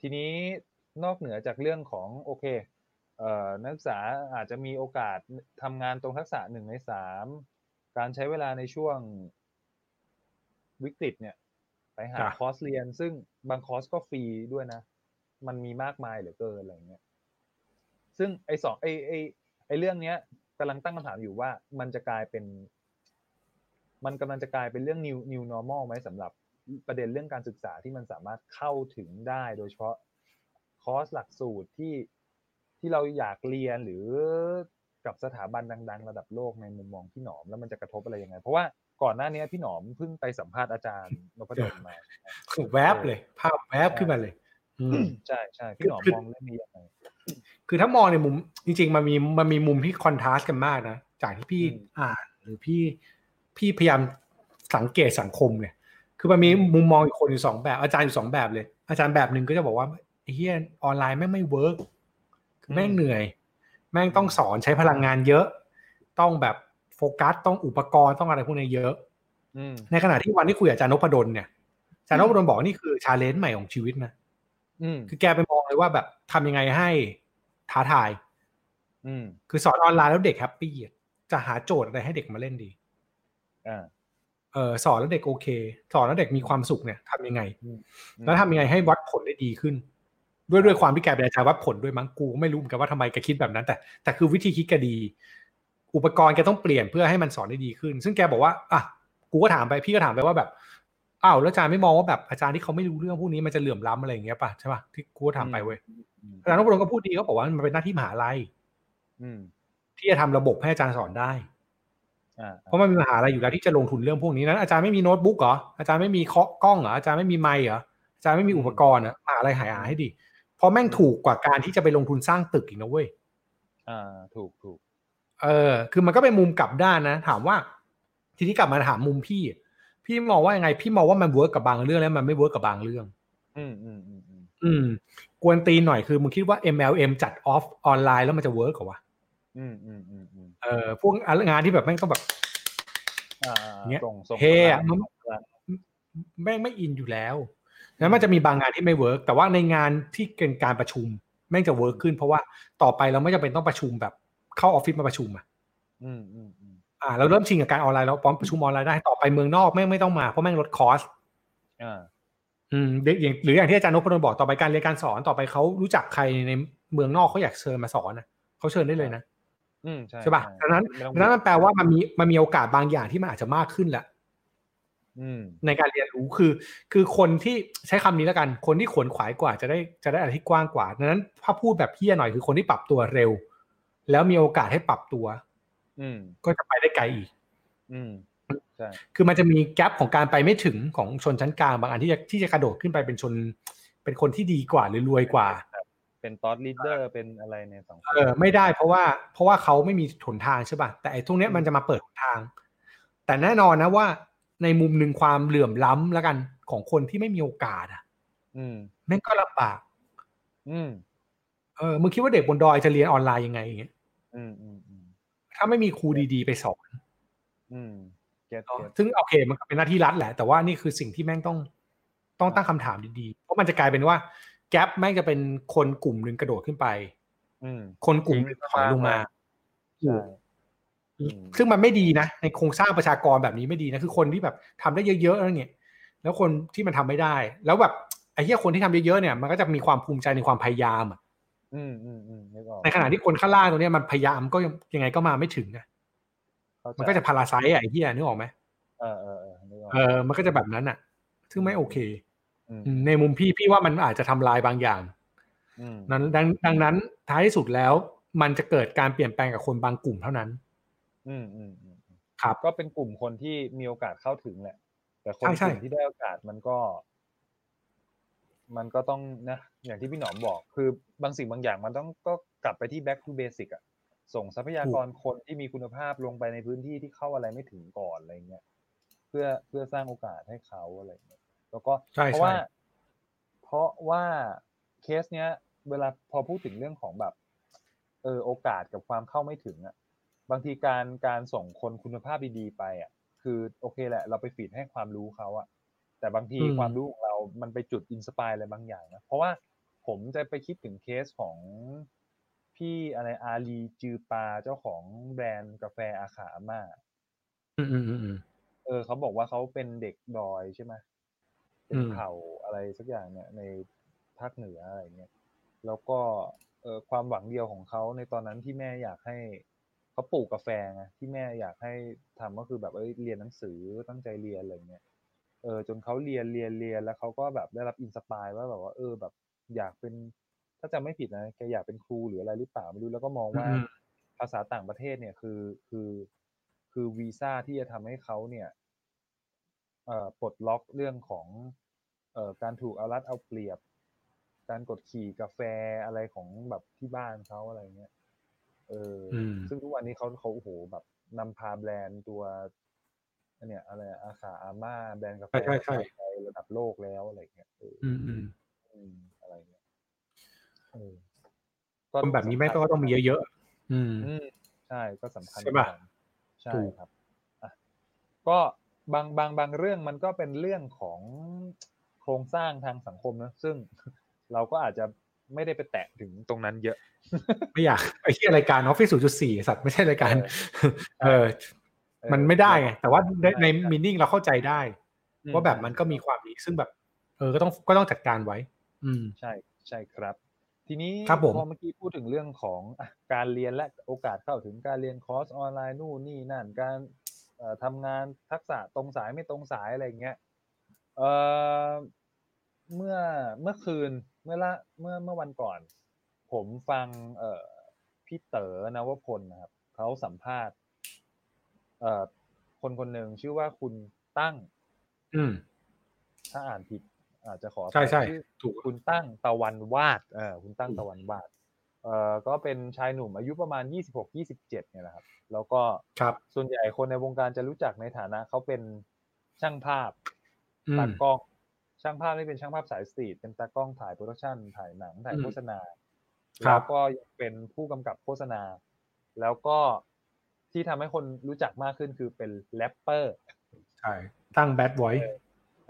ทีนี้นอกเหนือจากเรื่องของโอเคเอ่อนักศึกษาอาจจะมีโอกาสทำงานตรงทักษะหนึ่งในสามการใช้เวลาในช่วงวิกฤตเนี่ยไปหาคอร์สเรียนซึ่งบางคอร์สก็ฟรีด้วยนะมันมีมากมายเหลือเกินอะไรเงี้ยซึ่งไอ้สองไอ้ไอ้ไอ้เรื่องเนี้ยกำลังตั้งคำถามอยู่ว่ามันจะกลายเป็นมันกำลังจะกลายเป็นเรื่อง new new normal ไหมสำหรับประเด็นเรื่องการศึกษาที่มันสามารถเข้าถึงได้โดยเฉพาะคอร์สหลักสูตรที่ที่เราอยากเรียนหรือกับสถาบันดังๆระดับโลกในมุมมองพี่หนอมแล้วมันจะกระทบอะไรยังไงเพราะว่าก่อนหน้านี้พี่หนอมเพิ่งไปสัมภาษณ์อาจารย์นพดลมาคือแวบเลยภาพแวบขึ้นมาเลยใช่ใช่พี่หนอมมองเรื่องนี้ยังไงคือถ้ามองในมุมจริงๆมันมีมันมีมุมที่คอนทราสต์กันมากนะจากที่พี่อ่านหรือพี่พี่พยายามสังเกตสังคมเนี่ยคือมันมีมุมมองอีกคนอยู่สองแบบอาจารย์อยู่สองแบบเลยอาจารย์แบบนึงก็จะบอกว่าไอ้เหี้ยออนไลน์แม่งไม่เวิร์คแม่งเหนื่อยแม่งต้องสอนใช้พลังงานเยอะต้องแบบโฟกัสต้องอุปกรณ์ต้องอะไรพวกนี้เยอะในขณะที่วันที่คุยกับอาจารย์นพดลเนี่ยอาจารย์นพดลบอกนี่คือชาเลนจ์ใหม่ของชีวิตนะคือแกไปมองเลยว่าแบบทำยังไงให้ท้าทายคือสอนออนไลน์แล้วเด็กแฮปปี้จะหาโจทย์อะไรให้เด็กมาเล่นดีเออสอนแล้วเด็กโอเคสอนแล้วเด็กมีความสุขเนี่ยทำยังไงแล้วทำยังไงให้วัดผลได้ดีขึ้นด้วยด้วยความที่แกเป็นอาจารย์วัดผลด้วยมั้งกูไม่รู้เหมือนกันว่าทำไมแกคิดแบบนั้นแต่แต่คือวิธีคิดแกดีอุปกรณ์แกต้องเปลี่ยนเพื่อให้มันสอนได้ดีขึ้นซึ่งแกบอกว่าอ่ะกูก็ถามไปพี่ก็ถามไปว่าแบบอ้าวแล้วอาจารย์ไม่มองว่าแบบอาจารย์ที่เขาไม่รู้เรื่องพวกนี้มันจะเหลื่อมล้ำอะไรอย่างเงี้ยป่ะใช่ป่ะที่กูก็ถามไปเว้ยอาจารย์นพดลก็พูดดีเขาบอกว่ามันเป็นหน้าที่มหาลัยที่จะทำระบบให้อาจารย์สอนได้เพราะมันมีมหาลัยอยู่แล้วที่จะลงทุนเรื่องพวกนี้นั้นอาจารย์ไม่มีโน้ตบุ๊กเหรออาจารย์ไม่มีเคาะกล้องเหรออาจารย์ไม่มีไมค์เหรออาจารย์ไม่มีอุปกรณ์อะมหาลัยหายหาให้ดีเพราะแม่งถูกกว่าการที่จะไปลงทุนสร้างตึกอีกนะเว้ยอ่าถูกถูกเออคือมันก็เป็นมุมกลับด้านนะถามว่าทีนี้กลับมาถามมุมพี่พี่มองว่ายังไงพี่มองว่ามันเวิร์กกับบางเรื่องแล้วมันไม่เวิร์กกับบางเรื่องอืมอืมอืมอืมกวนตีหน่อยคือมึงคิดว่า เอ็ม แอล เอ็ม จัดออฟออนไลน์แล้วมันจะเวิร์กเหรอวะอืมอืมอืมอืมเออพวกงานที่แบบแม่งต้องแบบอ่าเงี้ยเฮ้มันแม่งไม่อินอยู่แล้วแล้วมันจะมีบางงานที่ไม่เวิร์กแต่ว่าในงานที่เป็นการประชุมแม่งจะเวิร์กขึ้นเพราะว่าต่อไปเราไม่จำเป็นต้องประชุมแบบเข้าออฟฟิศมาประชุมอ่ะอืมอืมอ่าเราเริ่มชินกับการออนไลน์แล้วพร้อมประชุมออนไลน์ได้ต่อไปเมืองนอกแม่งไม่ต้องมาเพราะแม่งลดคอสอ่าอืมอย่างหรืออย่างที่อาจารย์นพดลบอกต่อไปการเรียนการสอนต่อไปเขารู้จักใครในเมืองนอกเขาอยากเชิญมาสอนนะเขาเชิญได้เลยนะอืมใช่ใช่ป่ะดังนั้นดังนั้นมันแปลว่ามันมีมันมีโอกาสบางอย่างที่มันอาจจะมากขึ้นแหละในการเรียนรู้คือคือคนที่ใช้คำนี้แล้วกันคนที่ขวนขวายกว่าจะได้จะได้อะไรที่กว้างกว่าดังนั้นถ้าพูดแบบเพี้ยหน่อยคือคนที่ปรับตัวเร็วแล้วมีโอกาสให้ปรับตัวก็จะไปได้ไกลอีกคือมันจะมีแกลบของการไปไม่ถึงของชนชั้นกลางบางอันที่จะที่จะกระโดดขึ้นไปเป็นชนเป็นคนที่ดีกว่าหรือรวยกว่าเป็นท็อปลีดเดอร์เป็นอะไรในสังคมเออไม่ได้เพราะว่าเพราะว่าเขาไม่มีหนทางใช่ป่ะแต่ไอ้ตรงเนี้ยมันจะมาเปิดหนทางแต่แน่นอนนะว่าในมุมหนึ่งความเหลื่อมล้ำแล้วกันของคนที่ไม่มีโอกาสอ่ะแม่งก็ลำบากเออมึงคิดว่าเด็กบนดอยจะเรียนออนไลน์ยังไงอย่างเงี้ยถ้าไม่มีครูดีๆไปสอนซึ่งโอเคมันก็เป็นหน้าที่รัฐแหละแต่ว่านี่คือสิ่งที่แม่งต้องต้องตั้งคำถามดีๆเพราะมันจะกลายเป็นว่าแกปแม่งจะเป็นคนกลุ่มนึงกระโดดขึ้นไปคนกลุ่มนึงถอยลงมาซึ่งมันไม่ดีนะในโครงสร้างประชากรแบบนี้ไม่ดีนะคือคนที่แบบทำได้เยอะๆแล้วเนี่ยแล้วคนที่มันทำไม่ได้แล้วแบบไอ้เหี้ยคนที่ทำเยอะๆเนี่ยมันก็จะมีความภูมิใจในความพยายามอ่ะอืมอืมอืมในขณะที่คนข้างล่างตรงนี้มันพยายามก็ยังไงก็มาไม่ถึงนะมันก็จะพาราไซต์ไอ้เหี้ยนึกออกไหมเออเออเออมันก็จะแบบนั้นอ่ะซึ่งไม่โอเคในมุมพี่พี่ว่ามันอาจจะทำลายบางอย่างนั้นดังนั้นท้ายที่สุดแล้วมันจะเกิดการเปลี่ยนแปลงกับคนบางกลุ่มเท่านั้นอืมอืมอืมครับก็เป็นกลุ่มคนที่มีโอกาสเข้าถึงแหละแต่คนกลุ่มที่ได้โอกาสมันก็มันก็ต้องนะอย่างที่พี่หนอมบอกคือบางสิ่งบางอย่างมันต้องก็กลับไปที่ back to basic อ่ะส่งทรัพยากรคนที่มีคุณภาพลงไปในพื้นที่ที่เข้าอะไรไม่ถึงก่อนอะไรเงี้ย เพื่อเพื่อสร้างโอกาสให้เขาอะไรอย่างเงี้ยแล้วก็เพราะว่าเพราะว่าเคสเนี้ยเวลาพอพูดถึงเรื่องของแบบเออโอกาสกับความเข้าไม่ถึงอ่ะบางทีการการส่งคนคุณภาพดีๆไปอ่ะคือโอเคแหละเราไปฟีดให้ความรู้เขาอ่ะแต่บางทีความรู้ของเรามันไปจุดอินสไปร์อะไรบางอย่างนะเพราะว่าผมจะไปคิดถึงเคสของพี่อะไรอาลีจือปาเจ้าของแบรนด์กาแฟอาขาม่าอืมๆๆเออเขาบอกว่าเขาเป็นเด็กดอยใช่มั้ยเป็นเผ่าอะไรสักอย่างเนี่ยในภาคเหนืออะไรเงี้ยแล้วก็เอ่อความหวังเดียวของเขาในตอนนั้นที่แม่อยากให้เขาปลูกกาแฟไงที่แม่อยากให้ทำก็คือแบบเอ้ยเรียนหนังสือตั้งใจเรียนอะไรเงี้ยเออจนเขาเรียนเรียนเรียนแล้วเขาก็แบบได้รับอินสไปร์ว่าแบบว่าเออแบบอยากเป็นถ้าจำไม่ผิดนะแกอยากเป็นครูหรืออะไรหรือเปล่าไม่รู้แล้วก็มองว่าภาษาต่างประเทศเนี่ยคือคือคือวีซ่าที่จะทำให้เขาเนี่ยเอ่อปลดล็อกเรื่องของเอ่อการถูกเอารัดเอาเปรียบการกดขี่กาแฟอะไรของแบบที่บ้านเขาอะไรเงี้ยเออซึ่งทุกวันนี้เขาเขาโอ้โหแบบนำพาแบรนด์ตัวเนี่ยอะไรอาขาอาม่าแบรนด์กาแฟในระดับโลกแล้วอะไรเงี้ยเอออะไรเงี้ยเออคนแบบนี้แม่ก็ต้องมีเยอะๆอืมใช่ก็สำคัญใช่ป่ะใช่ครับอ่ะก็บางบางบางเรื่องมันก็เป็นเรื่องของโครงสร้างทางสังคมนะซึ่งเราก็อาจจะไม่ได้ไปแตะถึงตรงนั้นเยอะไม่อยากไอ้ที่รายการ Office ศูนย์จุดสี่ สัตว์ไม่ใช่รายการเออมันไม่ได้ไงแต่ว่าในมีนิ่งเราเข้าใจได้ว่าแบบมันก็มีความดีซึ่งแบบเออก็ต้องก็ต้องจัดการไว้อืมใช่ใช่ครับทีนี้พอเมื่อกี้พูดถึงเรื่องของการเรียนและโอกาสเข้าถึงการเรียนคอร์สออนไลน์นู่นนี่นั่นการทำงานทักษะตรงสายไม่ตรงสายอะไรเงี้ยเออเมื่อเมื่อคืนเมื่อละเมื่อเมื่อวันก่อนผมฟังเอ่อพี่เต๋อนวพลนะครับเขาสัมภาษณ์เอ่อคนคนหนึ่งชื่อว่าคุณตั้งอืมถ้าอ่านผิดอาจจะขอใช่ใช่ถูกคุณตั้งตะวันวาดเออคุณตั้งตะวันวาดเอ่อก็เป็นชายหนุ่มอายุประมาณยี่สิบหกยี่สิบเจ็ดเนี่ยแหละครับแล้วก็ครับส่วนใหญ่คนในวงการจะรู้จักในฐานะเขาเป็นช่างภาพตากล้องช่างภาพนี่เป็นช่างภาพสายสตรีทเป็นตากล้องถ่ายโปรดักชั่นถ่ายหนังถ่ายโฆษณาแล้วก็เป็นผู้กำกับโฆษณาแล้วก็ที่ทำให้คนรู้จักมากขึ้นคือเป็นแรปเปอร์ใช่ตั้ง Bad Voice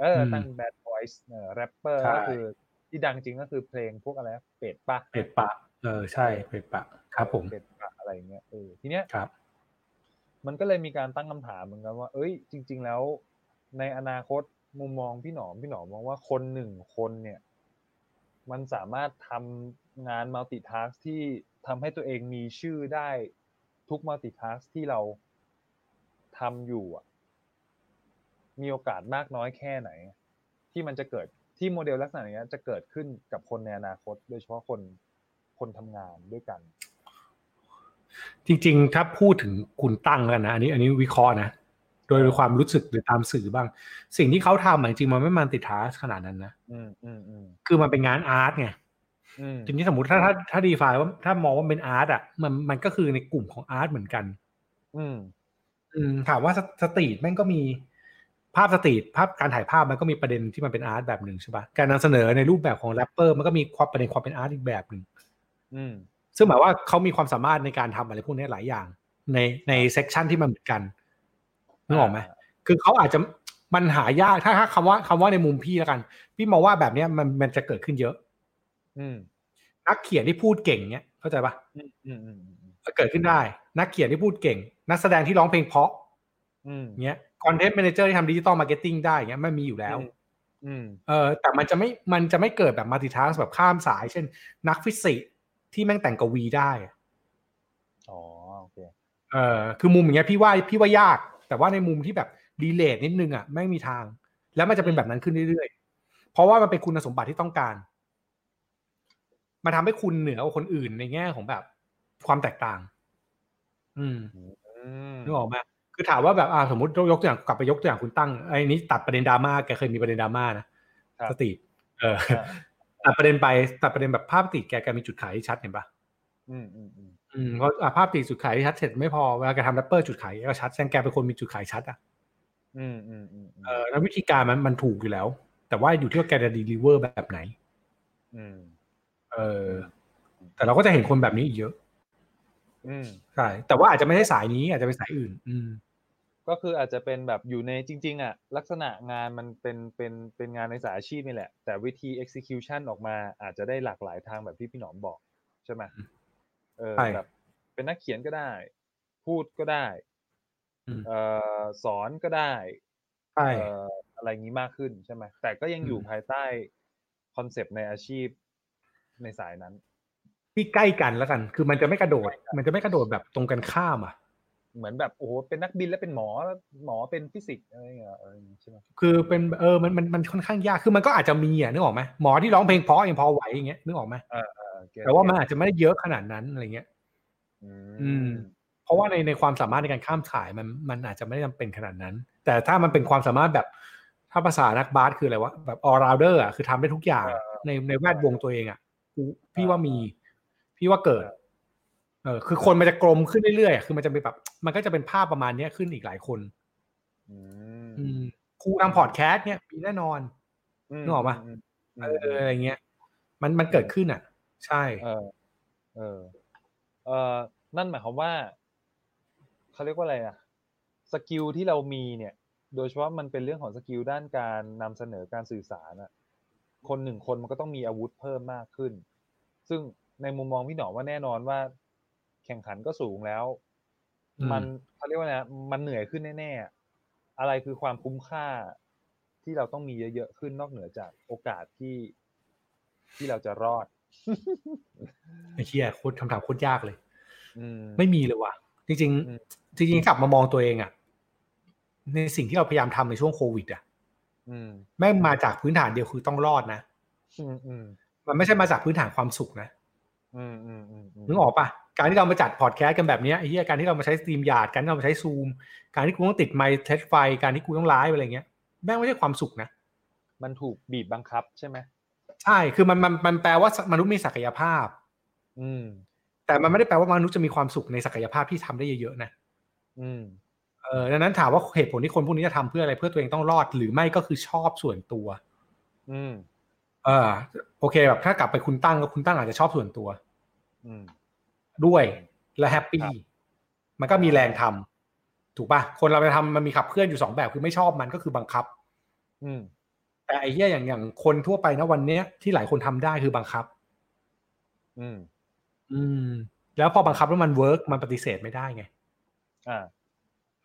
เออตั้ง Bad Voice เออแรปเปอร์ก็คือที่ดังจริงก็คือเพลงพวกอะไรเป็ดปะเป็ดปะเออใช่เป็ดปะครับผมเป็ดปะอะไรเงี้ยเออทีเนี้ยครับมันก็เลยมีการตั้งคำถามเหมือนกันว่าเอ้ยจริงๆแล้วในอนาคตมุมมองพี่หนอมพี่หนอมมองว่าคนหนึ่งคนเนี่ยมันสามารถทำงานมัลติทาสก์ที่ทำให้ตัวเองมีชื่อได้ทุกมัลติทาสก์ที่เราทำอยู่อ่ะมีโอกาสมากน้อยแค่ไหนที่มันจะเกิดที่โมเดลลักษณะนี้จะเกิดขึ้นกับคนในอนาคตโดยเฉพาะคนคนทำงานด้วยกันจริงๆถ้าพูดถึงคุณตั้งกันนะอันนี้อันนี้วิเคราะห์นะโดยความรู้สึกหรือตามสื่อบ้างสิ่งที่เขาทำจริงๆมันไม่มัลติทาสก์ขนาดนั้นนะคือมันเป็นงานอาร์ตไงจริงๆสมมุติถ้าถ้าถ้าดีไฟว่าถ้ามองว่าเป็นอาร์ตอ่ะมันมันก็คือในกลุ่มของอาร์ตเหมือนกันอืมอืมถามว่าสตรีทแม่งก็มีภาพสตรีทภาพการถ่ายภาพมันก็มีประเด็นที่มันเป็นอาร์ตแบบหนึ่งใช่ป่ะการนำเสนอในรูปแบบของแรปเปอร์มันก็มีความประเด็นความเป็นอาร์ตอีกแบบหนึ่งอืมซึ่งหมายว่าเขามีความสามารถในการทำอะไรพวกนี้หลายอย่างในในเซกชันที่มันเหมือนกันนึกออกไหมคือเขาอาจจะมันหายากถ้าถ้าคำว่าคำว่าในมุมพี่แล้วกันพี่มองว่าแบบเนี้ยมันมันจะเกิดขึ้นเยอะนักเขียนที่พูดเก่งเนี้ยเข้าใจป่ะเกิดขึ้นได้นักเขียนที่พูดเก่งนักแสดงที่ร้องเพลงเพราะเนี้ยคอนเทนต์แมเนเจอร์ที่ทำดิจิตอลมาร์เก็ตติ้งได้เงี้ยมันมีอยู่แล้วเออแต่มันจะไม่มันจะไม่เกิดแบบมัลติทาสก์แบบข้ามสายเช่นนักฟิสิกส์ที่แม่งแต่งกวีได้อ๋อโอเคเออคือมุมอย่างเงี้ยพี่ว่าพี่ว่ายากแต่ว่าในมุมที่แบบรีเลทนิดนึงอ่ะแม่งมีทางแล้วมันจะเป็นแบบนั้นขึ้นเรื่อยๆเพราะว่ามันเป็นคุณสมบัติที่ต้องการมันทำให้คุณเหนือกว่าคนอื่นในแง่ของแบบความแตกต่างอืมนึกออกไหมคือถามว่าแบบอ่าสมมติยกตัวอย่างกลับไปยกตัวอย่างคุณตั้งไอ้นี้ตัดประเด็นดราม่าแกเคยมีประเด็นดราม่านะสติเออตัดประเด็นไปตัดประเด็นแบบภาพติดแกแกมีจุดขายที่ชัดเห็นปะอืมอืมอืมอืมเพราะภาพติดจุดขายที่ชัดเสร็จไม่พอเวลาแกทำแรปเปอร์จุดขายก็ชัดแซงแกเป็นคนมีจุดขายชัดอ่ะ อืมอืมอืมเออแล้ววิธีการมันมันถูกอยู่แล้วแต่ว่าอยู่ที่ว่าแกจะดีลิเวอร์แบบไหนอืมเออแต่เราก็จะเห็นคนแบบนี้อีกเยอะอืมใช่แต่ว่าอาจจะไม่ใช่สายนี้อาจจะเป็นสายอื่นอืมก็คืออาจจะเป็นแบบอยู่ในจริงๆอ่ะลักษณะงานมันเป็นเป็นเป็นงานในสายอาชีพนี่แหละแต่วิธี execution ออกมาอาจจะได้หลากหลายทางแบบที่พี่หนอมบอกใช่ไหมเออแบบเป็นนักเขียนก็ได้พูดก็ได้เอ่อสอนก็ได้ใช่อะไรงี้มากขึ้นใช่ไหมแต่ก็ยังอยู่ภายใต้คอนเซปต์ในอาชีพในสายนั้นที่ใกล้กันแล้วกันคือมันจะไม่กระโดดมันจะไม่กระโดดแบบตรงกันข้ามอ่ะเหมือนแบบโอ้โหเป็นนักบินแล้วเป็นหมอหมอเป็นฟิสิกส์อะไรอย่างเงี้ยใช่ไหมคือเป็นเออมันมันมันค่อนข้างยากคือมันก็อาจจะมีอ่ะนึกออกไหมหมอที่ร้องเพลงเพราะยังพอไหวอย่างเงี้ยนึกออกไหมเออเออแต่ว่ามันอาจจะไม่ได้เยอะขนาดนั้นอะไรเงี้ยอืมเพราะว่าในในความสามารถในการข้ามสายมันมันอาจจะไม่ได้จำเป็นขนาดนั้นแต่ถ้ามันเป็นความสามารถแบบถ้าภาษานักบาสคืออะไรวะแบบ all rounder อ่ะคือทำได้ทุกอย่างในในแวดวงตัวเองอ่ะพี่ว่ามีพี่ว่าเกิดเออคือคนมันจะกลมขึ้นเรื่อยๆคือมันจะเป็นแบบมันก็จะเป็นภาพประมาณนี้ขึ้นอีกหลายคนครูทำพอดแคสต์เนี่ยมีแน่นอนนึกออกป่ะเอออะไรเงี้ยมันมันเกิดขึ้นอ่ะใช่เออเออเออนั่นหมายความว่าเขาเรียกว่าอะไรอ่ะสกิลที่เรามีเนี่ยโดยเฉพาะมันเป็นเรื่องของสกิลด้านการนำเสนอการสื่อสารอ่ะคนหนึ่งคนมันก็ต้องมีอาวุธเพิ่มมากขึ้นซึ่งในมุมมองพี่หนอมว่าแน่นอนว่าแข่งขันก็สูงแล้วมันเขาเรียกว่าไงมันเหนื่อยขึ้นแน่ๆอะไรคือความคุ้มค่าที่เราต้องมีเยอะๆขึ้นนอกเหนือจากโอกาสที่ที่เราจะรอดไอ้เหี้ยโคตรคำถามโคตรยากเลยไม่มีเลยว่ะจริงๆจริงๆกลับมามองตัวเองอ่ะในสิ่งที่เราพยายามทำในช่วงโควิดอ่ะแม่งมาจากพื้นฐานเดียวคือต้องรอดนะมันไม่ใช่มาจากพื้นฐานความสุขนะนึกออกป่ะการที่เรามาจัดพอดแคสต์กันแบบนี้ไอ้เหี้ยการที่เรามาใช้สตรีมยาร์ดการที่เรามาใช้ซูมการที่กูต้องติดไมค์เทสไฟการที่กูต้องไลฟ์อะไรเงี้ยแม่งไม่ใช่ความสุขนะมันถูกบีบบังคับใช่ไหมใช่คือมันมันมันแปลว่ามนุษย์มีศักยภาพอืมแต่มันไม่ได้แปลว่ามนุษย์จะมีความสุขในศักยภาพที่ทำได้เยอะๆนะอืมเออดังนั้นถามว่าเหตุผลที่คนพวกนี้จะทำเพื่ออะไรเพื่อตัวเองต้องรอดหรือไม่ก็คือชอบส่วนตัวอืมเออโอเคแบบถ้ากลับไปคุณตั้งก็คุณตั้งอาจจะชอบส่วนตัวด้วยและแฮปปี้มันก็มีแรงทำถูกป่ะคนเราไปทำมันมีขับเคลื่อนอยู่สองแบบคือไม่ชอบมันก็คือบังคับแต่ไอ้เหี้ยอย่างอย่างคนทั่วไปนะวันนี้ที่หลายคนทำได้คือบังคับอืมอืมแล้วพอบังคับแล้วมันเวิร์กมันปฏิเสธไม่ได้ไงอ่า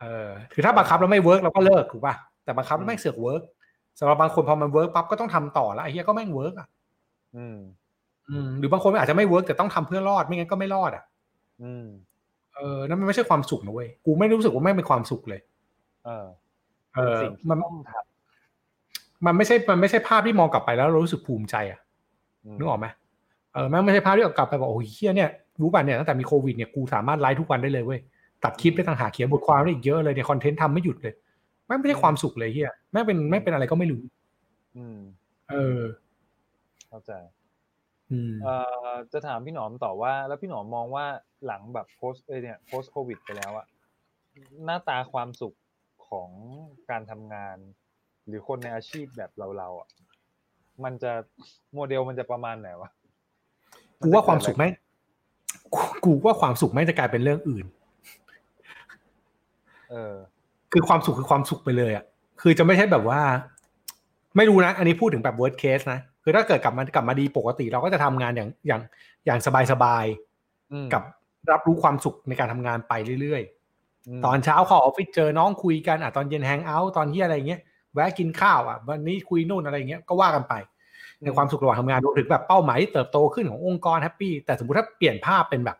เออคือถ้าบังคับแล้วไม่เวิร์กเราก็เลิกถูกป่ะแต่บังคับแล้วไม่เสือกเวิร์กสำหรับบางคนพอมันเวิร์กปั๊บก็ต้องทำต่อแล้วไอ้เหี้ยก็แม่งเวิร์กอ่ะอืมหรือบางคนอาจจะไม่เวิร์กแต่ต้องทำเพื่อรอดไม่งั้นก็ไม่รอดอ่ะเออนั่นมันไม่ใช่ความสุขนะเว้ยกูไม่รู้สึกว่าไม่เป็นความสุขเลยเออเออมันมันไม่ใช่มันไม่ใช่ภาพที่มองกลับไปแล้วเรารู้สึกภูมิใจอ่ะนึกออกไหมเออมันไม่ใช่ภาพที่กลับไปบอกโอ้ยเฮียเนี่ยรู้ป่ะเนี่ยตั้งแต่มีโควิดเนี่ยกูสามารถไลฟ์ทุกวันได้เลยเว้ยตัดคลิปได้ต่างหากเขียนบทความได้อีกเยอะเลยเนี่ยคอนเทนต์ทำไม่หยุดเลยแม่งไม่ใช่ความสุขเลยเฮียแม่งเป็นแม่งเป็นอะไรก็ไม่รู้เออเข้าใจจะถามพี่หนอมต่อว่าแล้วพี่หนอมมองว่าหลังแบบ post เอ้ยเนี่ย post covid ไปแล้วอะหน้าตาความสุขของการทำงานหรือคนในอาชีพแบบเราๆอะมันจะโมเดลมันจะประมาณไหนวะกูว่าความสุขแม่งกูว่าความสุขแม่งจะกลายเป็นเรื่องอื่นเออคือความสุขคือความสุขไปเลยอะคือจะไม่ใช่แบบว่าไม่รู้นะอันนี้พูดถึงแบบ worst case นะคือถ้าเกิดกลับมากลับมาดีปกติเราก็จะทำงานอย่างอย่างอย่างสบายๆกับรับรู้ความสุขในการทำงานไปเรื่อยๆตอนเช้าเข้าออฟฟิศเจอน้องคุยกันอ่ะตอนเย็นแฮงเอาท์ตอนเที่ยงอะไรเงี้ยแวะกินข้าวอ่ะวันนี้คุยนู่นอะไรเงี้ยก็ว่ากันไปในความสุขระหว่างทำงานรวมถึงแบบเป้าหมายเติบโตขึ้นขององค์กรแฮปปี้แต่สมมติถ้าเปลี่ยนภาพเป็นแบบ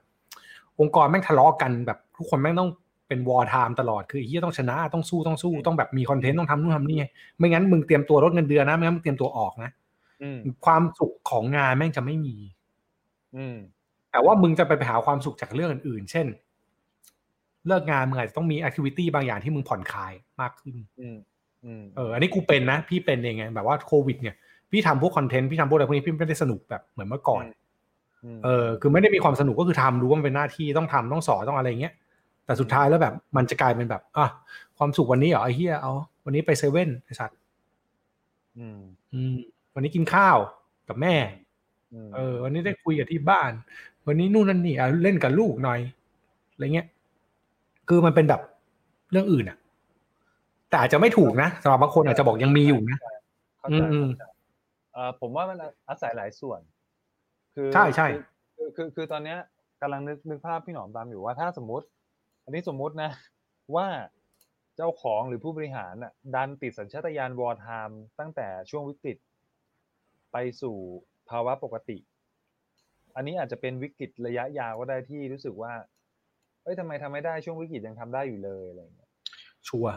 องค์กรแม่งทะเลาะกันแบบทุกคนแม่งต้องเป็นวอร์ไทม์ตลอดคือไอ้เหี้ยต้องชนะต้องสู้ต้องสู้ต้องแบบมีคอนเทนต์ต้องทำนู่นทำนี่ไม่งั้นมึงเตรียมตัวลดเงินเดือนนะไม่งั้นมึงเตรียมตัวออกนะความสุขของงานแม่งจะไม่มีแต่ว่ามึงจะไปหาความสุขจากเรื่องอื่นๆเช่นเลิกงานมึงอาจจะต้องมีแอคทิวิตี้บางอย่างที่มึงผ่อนคลายมากขึ้นเอออันนี้กูเป็นนะพี่เป็นเองไงแบบว่าโควิดเนี่ยพี่ทำพวกคอนเทนต์พี่ทำพวกอะไรพวกนี้พี่ไม่ได้สนุกแบบเหมือนเมื่อก่อนเออคือไม่ได้มีความสนุกก็คือทำรู้ว่ามันเป็นหน้าที่ต้องทำต้องสอนต้องอะไรเงี้ยแต่สุดท้ายแล้วแบบมันจะกลายเป็นแบบอ่ะความสุขวันนี้เหรอไอ้เหี้ยเอา วันนี้ไปเซเว่นไอ้สัตว์อืมอืมวันนี้กินข้าวกับแม่เออวันนี้ได้คุยกับที่บ้านวันนี้นู่นนั่นนี่อ่ะเล่นกับลูกหน่อยอะไรเงี้ยคือมันเป็นแบบเรื่องอื่นอ่ะแต่อาจจะไม่ถูกนะสำหรับบางคนอาจจะบอกยังมีอยู่นะอืมเอ่อผมว่ามันอาศัยหลายส่วนคือใช่ๆคือคือคือตอนเนี้ยกำลังนึกนึกภาพพี่หนอมตามอยู่ว่าถ้าสมมติอันนี้สมมตินะว่าเจ้าของหรือผู้บริหารน่ะดันติดสัญชาตญาณวอร์ไทม์ตั้งแต่ช่วงวิกฤตไปสู่ภาวะปกติอันนี้อาจจะเป็นวิกฤตระยะยาวก็ได้ที่รู้สึกว่าเอ้ยทำไมทำไม่ได้ช่วงวิกฤตยังทำได้อยู่เลยอะไรอย่างเงี้ยชัวร์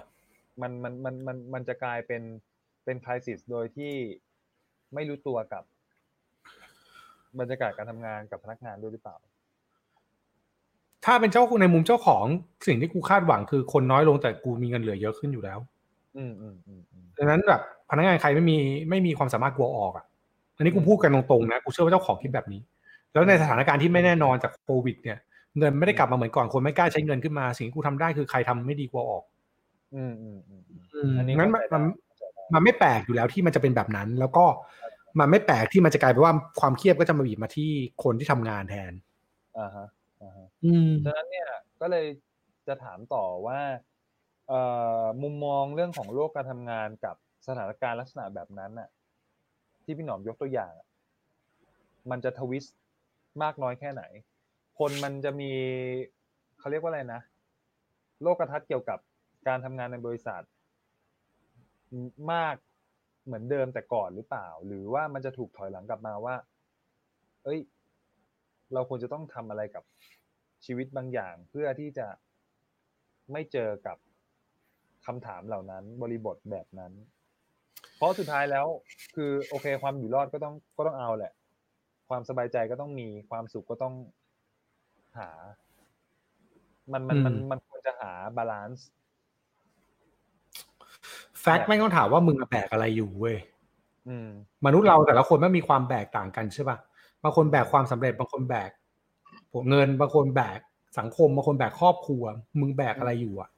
มันมันมันมันมันจะกลายเป็นเป็นไครซิสโดยที่ไม่รู้ตัวกับบรรยากาศการทำงานกับพนักงานด้วยหรือเปล่าถ้าเป็นเจ้าในมุมเจ้าของสิ่งที่กูคาดหวังคือคนน้อยลงแต่กูมีเงินเหลือเยอะขึ้นอยู่แล้วอืมอืมอืมดังนั้นแบบพนักงานใครไม่มีไม่มีความสามารถกลัวออกอ่ะอันนี้กูพูดกันตรงๆนะกูเชื่อว่าเจ้าของคิดแบบนี้แล้วในสถานการณ์ที่ไม่แน่นอนจากโควิดเนี่ยเงินไม่ได้กลับมาเหมือนก่อนคนไม่กล้าใช้เงินขึ้นมาสิ่งที่กูทำได้คือใครทำไม่ดีกลัวออกอืมอืมอืมอันนี้นั้นมันมันไม่แปลกอยู่แล้วที่มันจะเป็นแบบนั้นแล้วก็มันไม่แปลกที่มันจะกลายเป็นว่าความเครียดก็จะมาบีบมาที่คนที่ทำงานแทนอ่าฮะอ่าฮะอืมฉะนั้นเนี่ยก็เลยจะถามต่อว่าเอ่อมุมมองเรื่องของโลกการทำงานกับสถานการณ์ลักษณะแบบนั้นน่ะที่พี่หนอมยกตัวอย่างมันจะทวิสต์มากน้อยแค่ไหนคนมันจะมีเขาเรียกว่าอะไรนะโลกทัศน์เกี่ยวกับการทำงานในบริษัทมากเหมือนเดิมแต่ก่อนหรือเปล่าหรือว่ามันจะถูกถอยหลังกลับมาว่าเอ้ยเราควรจะต้องทำอะไรกับชีวิตบางอย่างเพื่อที่จะไม่เจอกับคำถามเหล่านั้นบริบทแบบนั้นเพราะสุดท้ายแล้วคือโอเคความอยู่รอดก็ต้องก็ต้องเอาแหละความสบายใจก็ต้องมีความสุขก็ต้องหามันมันมันมันควรจะหาบาลานซ์แฟกต์ไม่ต้องถามว่ามึงแบกอะไรอยู่เว้ยมนุษย์เราแต่ละคนไม่มีความแบกต่างกันใช่ป่ะบางคนแบกความสำเร็จบางคนแบกเงินบางคนแบกสังคมบางคนแบกครอบครัวมึงแบกอะไรอยู่อ่ะ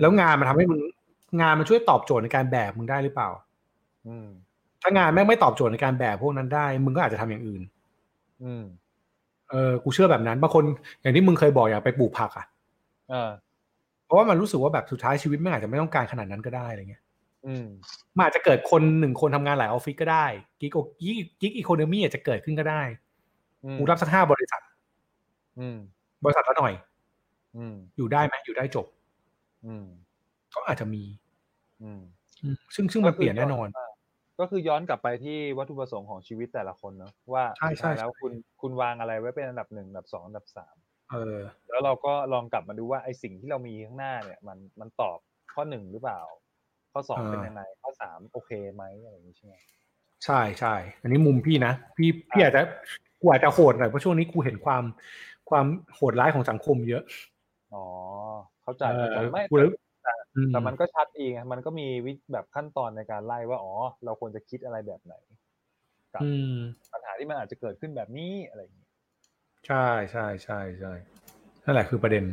แล้วงานมันทำให้มึงงานมันช่วยตอบโจทย์ในการแบกมึงได้หรือเปล่าถ้างานแม่งไม่ตอบโจทย์ในการแบกพวกนั้นได้มึงก็อาจจะทำอย่างอื่นเออกูเชื่อแบบนั้นบางคนอย่างที่มึงเคยบอกอยากไปปลูกผักอ่ะเพราะว่ามันรู้สึกว่าแบบสุดท้ายชีวิตไม่อาจจะไม่ต้องการขนาดนั้นก็ได้อะไรเงี้ยมันอาจจะเกิดคนหนึ่งคนทำงานหลายออฟฟิศก็ได้กิ๊กกิ๊กอีโคโนมี่อาจจะเกิดขึ้นก็ได้กูรับสักห้าบริษัทบริษัทละหน่อยอยู่ได้ไหมอยู่ได้จบก็อาจจะมีซึ่งซึ่งมันเปลี่ยนแน่นอนก็คือย้อนกลับไปที่วัตถุประสงค์ของชีวิตแต่ละคนเนาะว่าใช่ใช่แล้วคุณคุณวางอะไรไว้เป็นอันดับหนึ่งอันดับสองอันดับสามเออแล้วเราก็ลองกลับมาดูว่าไอ้สิ่งที่เรามีข้างหน้าเนี่ยมันมันตอบข้อหนึ่งหรือเปล่าข้อสองเป็นยังไงข้อสามโอเคไหมอะไรอย่างนี้ใช่ไหมใช่ใช่อันนี้มุมพี่นะพี่พี่อาจจะกูอาจจะโหดหน่อยเพราะช่วงนี้กูเห็นความความโหดร้ายของสังคมเยอะอ๋อเข้าใจไม่แต่มันก็ชัดเองมันก็มีวิธีแบบขั้นตอนในการไล่ว่าอ๋อเราควรจะคิดอะไรแบบไหนกับปัญหาที่มันอาจจะเกิดขึ้นแบบนี้อะไรอย่างนี้ใช่ใช่ใช่ใช่นั่นแหละคือประเด็น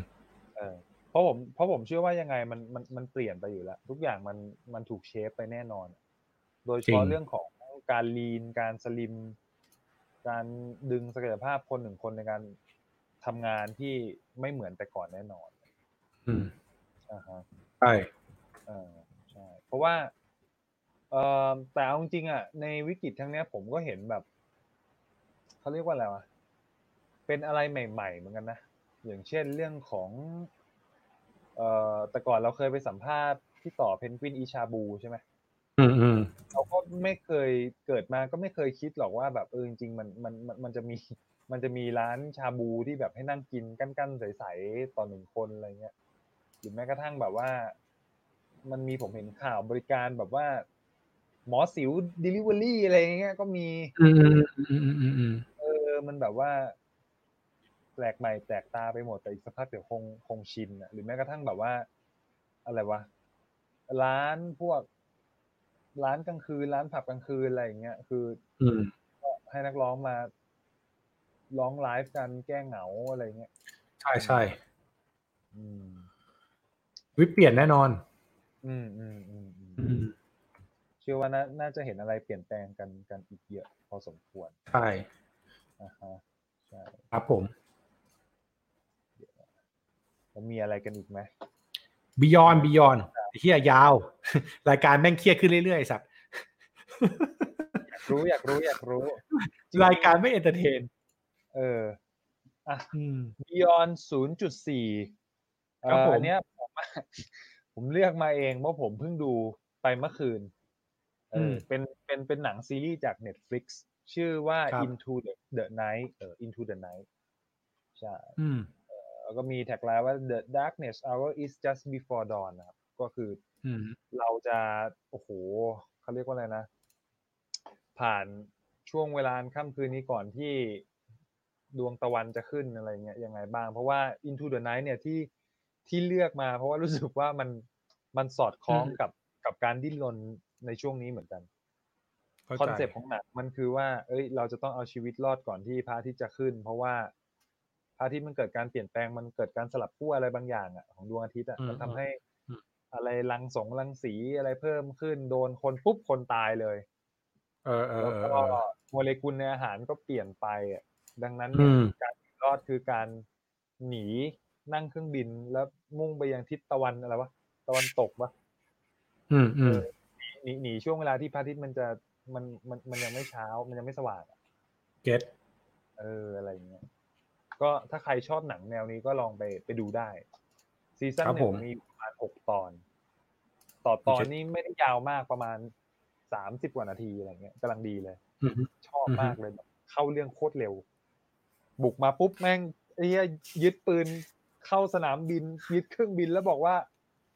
เออเพราะผมเพราะผมเชื่อว่ายังไงมันมันมันเปลี่ยนไปอยู่แล้วทุกอย่างมันมันถูกเชฟไปแน่นอนโดยเฉพาะเรื่องของการลีนการสลิมการดึงศักยภาพคนหนึ่งคนในการทำงานที่ไม่เหมือนแต่ก่อนแน่นอนอืมอ่าฮะใช่อ่าใช่เพราะว่าเอ่อแต่เอาจริงอ่ะในวิกฤตครั้งนี้ผมก็เห็นแบบเขาเรียกว่าอะไรวะเป็นอะไรใหม่ๆเหมือนกันนะอย่างเช่นเรื่องของเอ่อแต่ก่อนเราเคยไปสัมภาษณ์ที่ต่อเพนกวินอีชาบูใช่ไหมอืมอืมเราก็ไม่เคยเกิดมาก็ไม่เคยคิดหรอกว่าแบบเออจริงๆมันมันมันจะมีมันจะมีร้านชาบูที่แบบให้นั่งกินกั้นๆใสๆต่อหนึ่งคนอะไรเงี้ยหรือแม้กระทั่งแบบว่ามันมีผมเห็นข่าวบริการแบบว่าหมอสิว delivery อะไรเงี้ยก็มีอืมอืมเออมันแบบว่าแปลกใหม่แตกตาไปหมดแต่อีกสักพักเดี๋ยวคงคงชินอ่ะหรือแม้กระทั่งแบบว่าอะไรวะร้านพวกร้านกลางคืนร้านผับกลางคืนอะไรอย่างเงี้ยคือก็ให้นักร้องมาร้องไลฟ์กันแก้เหงาอะไรเงี้ยใช่ใช่วิเปลี่ยนแน่นอนอืมอืมอืม อืมเชื่อว่าน่าจะเห็นอะไรเปลี่ยนแปลงกันกันอีกเยอะพอสมควรใช่อ่าฮะใช่ครับผมแล้วมีอะไรกันอีกไหม Beyond Beyond ไอ้เหี้ยยาวรายการแม่งเครียดขึ้นเรื่อยๆสัตว์อยากรู้อยากรู้อยากรู้รายการไม่เอนเตอร์เทนเอออ่ะ Beyond ศูนย์จุดสี่ ครับผมอันเนี้ยผมผมเลือกมาเองเพราะผมเพิ่งดูไปเมื่อคืนเออเป็นเป็นเป็นหนังซีรีส์จาก Netflix ชื่อว่า Into the Night เออ Into the Night ใช่อืมแล้วก็มีแท็กไลน์ว่า The Darkness Hour is just before dawn นะครับก็คือเราจะโอ้โหเขาเรียกว่าอะไรนะผ่านช่วงเวลาค่ำคืนนี้ก่อนที่ดวงตะวันจะขึ้นอะไรเงี้ยยังไงบ้างเพราะว่า Into the Night เนี่ยที่ที่เลือกมาเพราะว่ารู้สึกว่ามันมันสอดคล้องกับกับการดิ้นรนในช่วงนี้เหมือนกันคอนเซ็ปต์ของหนังมันคือว่าเอ้ยเราจะต้องเอาชีวิตรอดก่อนที่พระอาทิตย์จะขึ้นเพราะว่าพระอาทิตย์มันเกิดการเปลี่ยนแปลงมันเกิดการสลับขั้วอะไรบางอย่างอ่ะของดวงอาทิตย์อ่ะมันทำให้อะไรรังสงรังสีอะไรเพิ่มขึ้นโดนคนปุ๊บคนตายเลยเออๆแล้วก็โมเลกุลในอาหารก็เปลี่ยนไปอ่ะดังนั้นการรอดคือการหนีนั่งเครื่องบินแล้วมุ่งไปยังทิศตะวันอะไรวะตะวันตกปะอืมๆหนีหนีช่วงเวลาที่พระอาทิตย์มันจะมันมันมันยังไม่เช้ามันยังไม่สว่างเก็ทเอออะไรอย่างเงี้ยก็ถ้าใครชอบหนังแนวนี้ก็ลองไปไปดูได้ซีซั่นหนึ่งมีประมาณหกตอนต่อตอนนี้ไม่ได้ยาวมากประมาณสามสิบกว่านาทีอะไรเงี้ยกำลังดีเลยชอบมากเลยเข้าเรื่องโคตรเร็วบุกมาปุ๊บแม่งไอ้เหี้ยยึดปืนเข้าสนามบินยึดเครื่องบินแล้วบอกว่า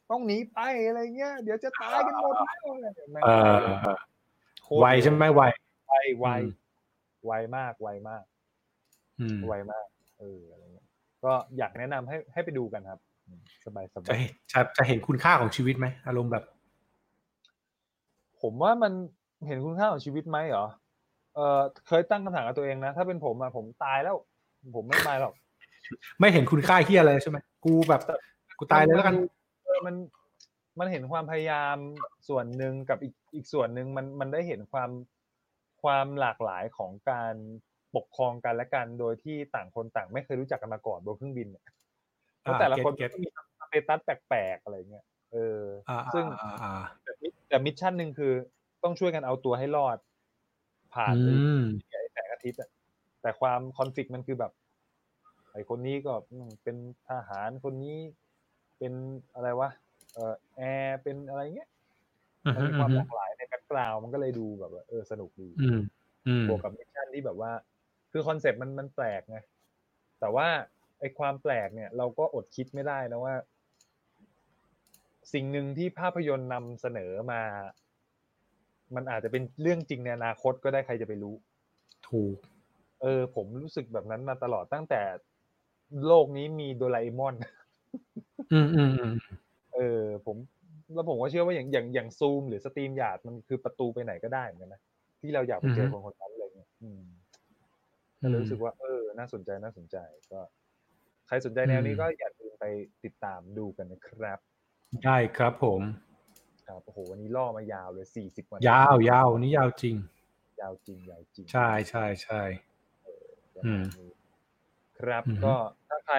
ต้องหนีไปอะไรเงี้ยเดี๋ยวจะตายกันหมดแล้วเออไวใช่ไหมไวไวไวไวมากไวมากไวมากเอออะไรเงี้ยก็อยากแนะนำให้ให้ไปดูกันครับสบายๆจะจะเห็นคุณค่าของชีวิตไหมอารมณ์แบบผมว่ามันเห็นคุณค่าของชีวิตไหมเหรอเออเคยตั้งคำถามกับตัวเองนะถ้าเป็นผมอะผมตายแล้วผมไม่ตายหรอกไม่เห็นคุณค่าเหี้ยอะไรใช่ไหมกูแบบกูตายเลยแล้วกันมันมันเห็นความพยายามส่วนหนึ่งกับอีกอีกส่วนหนึ่งมันมันได้เห็นความความหลากหลายของการปกครองกันและกันโดยที่ต่างคนต่างไม่เคยรู้จักกันมาก่อนบนเครื่องบินเพราะแต่ละคนก็มีสเตตัสแปลกๆอะไรเงี้ยเออซึ่งแต่มิชชั่นหนึ่งคือต้องช่วยกันเอาตัวให้รอดผ่านแต่อาทิตย์แต่ความคอนฟลิกต์มันคือแบบไอ้คนนี้ก็เป็นทหารคนนี้เป็นอะไรวะเออแอร์เป็นอะไรเงี้ยมันมีความหลากหลายในแบ็คกราวด์มันก็เลยดูแบบว่าเออสนุกดีบวกกับมิชชั่นที่แบบว่าคือคอนเซ็ปต์มันมันแปลกไงแต่ว่าไอ้ความแปลกเนี่ยเราก็อดคิดไม่ได้นะว่าสิ่งหนึ่งที่ภาพยนตร์นำเสนอมามันอาจจะเป็นเรื่องจริงในอนาคตก็ได้ใครจะไปรู้ถูกเออผมรู้สึกแบบนั้นมาตลอดตั้งแต่โลกนี้มีโดราเอมอนอืมอืมเออผมแล้วผมก็เชื่อว่าอย่างอย่างอย่างซูมหรือสตรีมยาดมันคือประตูไปไหนก็ได้เหมือนกันนะที่เราอยากไปเจอคนคนนั้นอะไรเงี้ยอืมก็รู้สึกว่าเออน่าสนใจน่าสนใจก็ใครสนใจแนวนี้ก็อย่าลืมไปติดตามดูกันนะครับได้ครับผมครับโอ้โหวันนี้ล่อมายาวเลยสี่สิบวันยาวยาวนี่ยาวจริงยาวจริงยาวจริงใช่ใช่ใช่ครับก็ถ้าใคร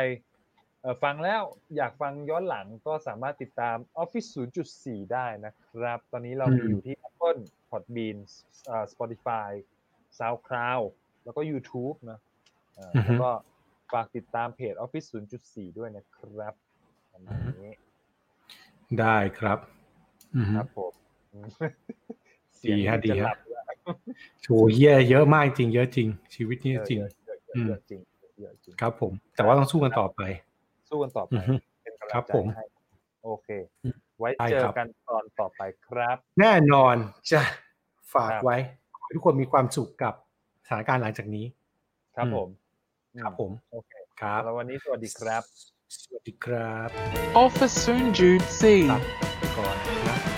ฟังแล้วอยากฟังย้อนหลังก็สามารถติดตาม Office ศูนย์จุดสี่ ได้นะครับตอนนี้เรามีอยู่ที่ Apple Podbean เอ่อ Spotify SoundCloud แล้วก็ YouTube นะเอ่อแล้วก็ฝากติดตามเพจ Office ศูนย์จุดสี่ ด้วยนะครับอันนี้ได้ครับครับผมเสียงดีครับโชว์เหี้ยเยอะมากจริงเยอะจริงชีวิตนี้จริงอืมจริงครับผมแต่ว่าต้องสู้กันต่อไปสู้กันต่อไปเป็นกำลังใจให้โอเคไว้เจอกันตอนต่อไปครับแน่นอนจะฝากไว้ขอให้ทุกคนมีความสุขกับสถานการณ์หลังจากนี้ครับผมครับผมโอเคครับแล้ววันนี้สวัสดีครับสวัสดีครับ Office ศูนย์จุดสี่ ก่อนนะ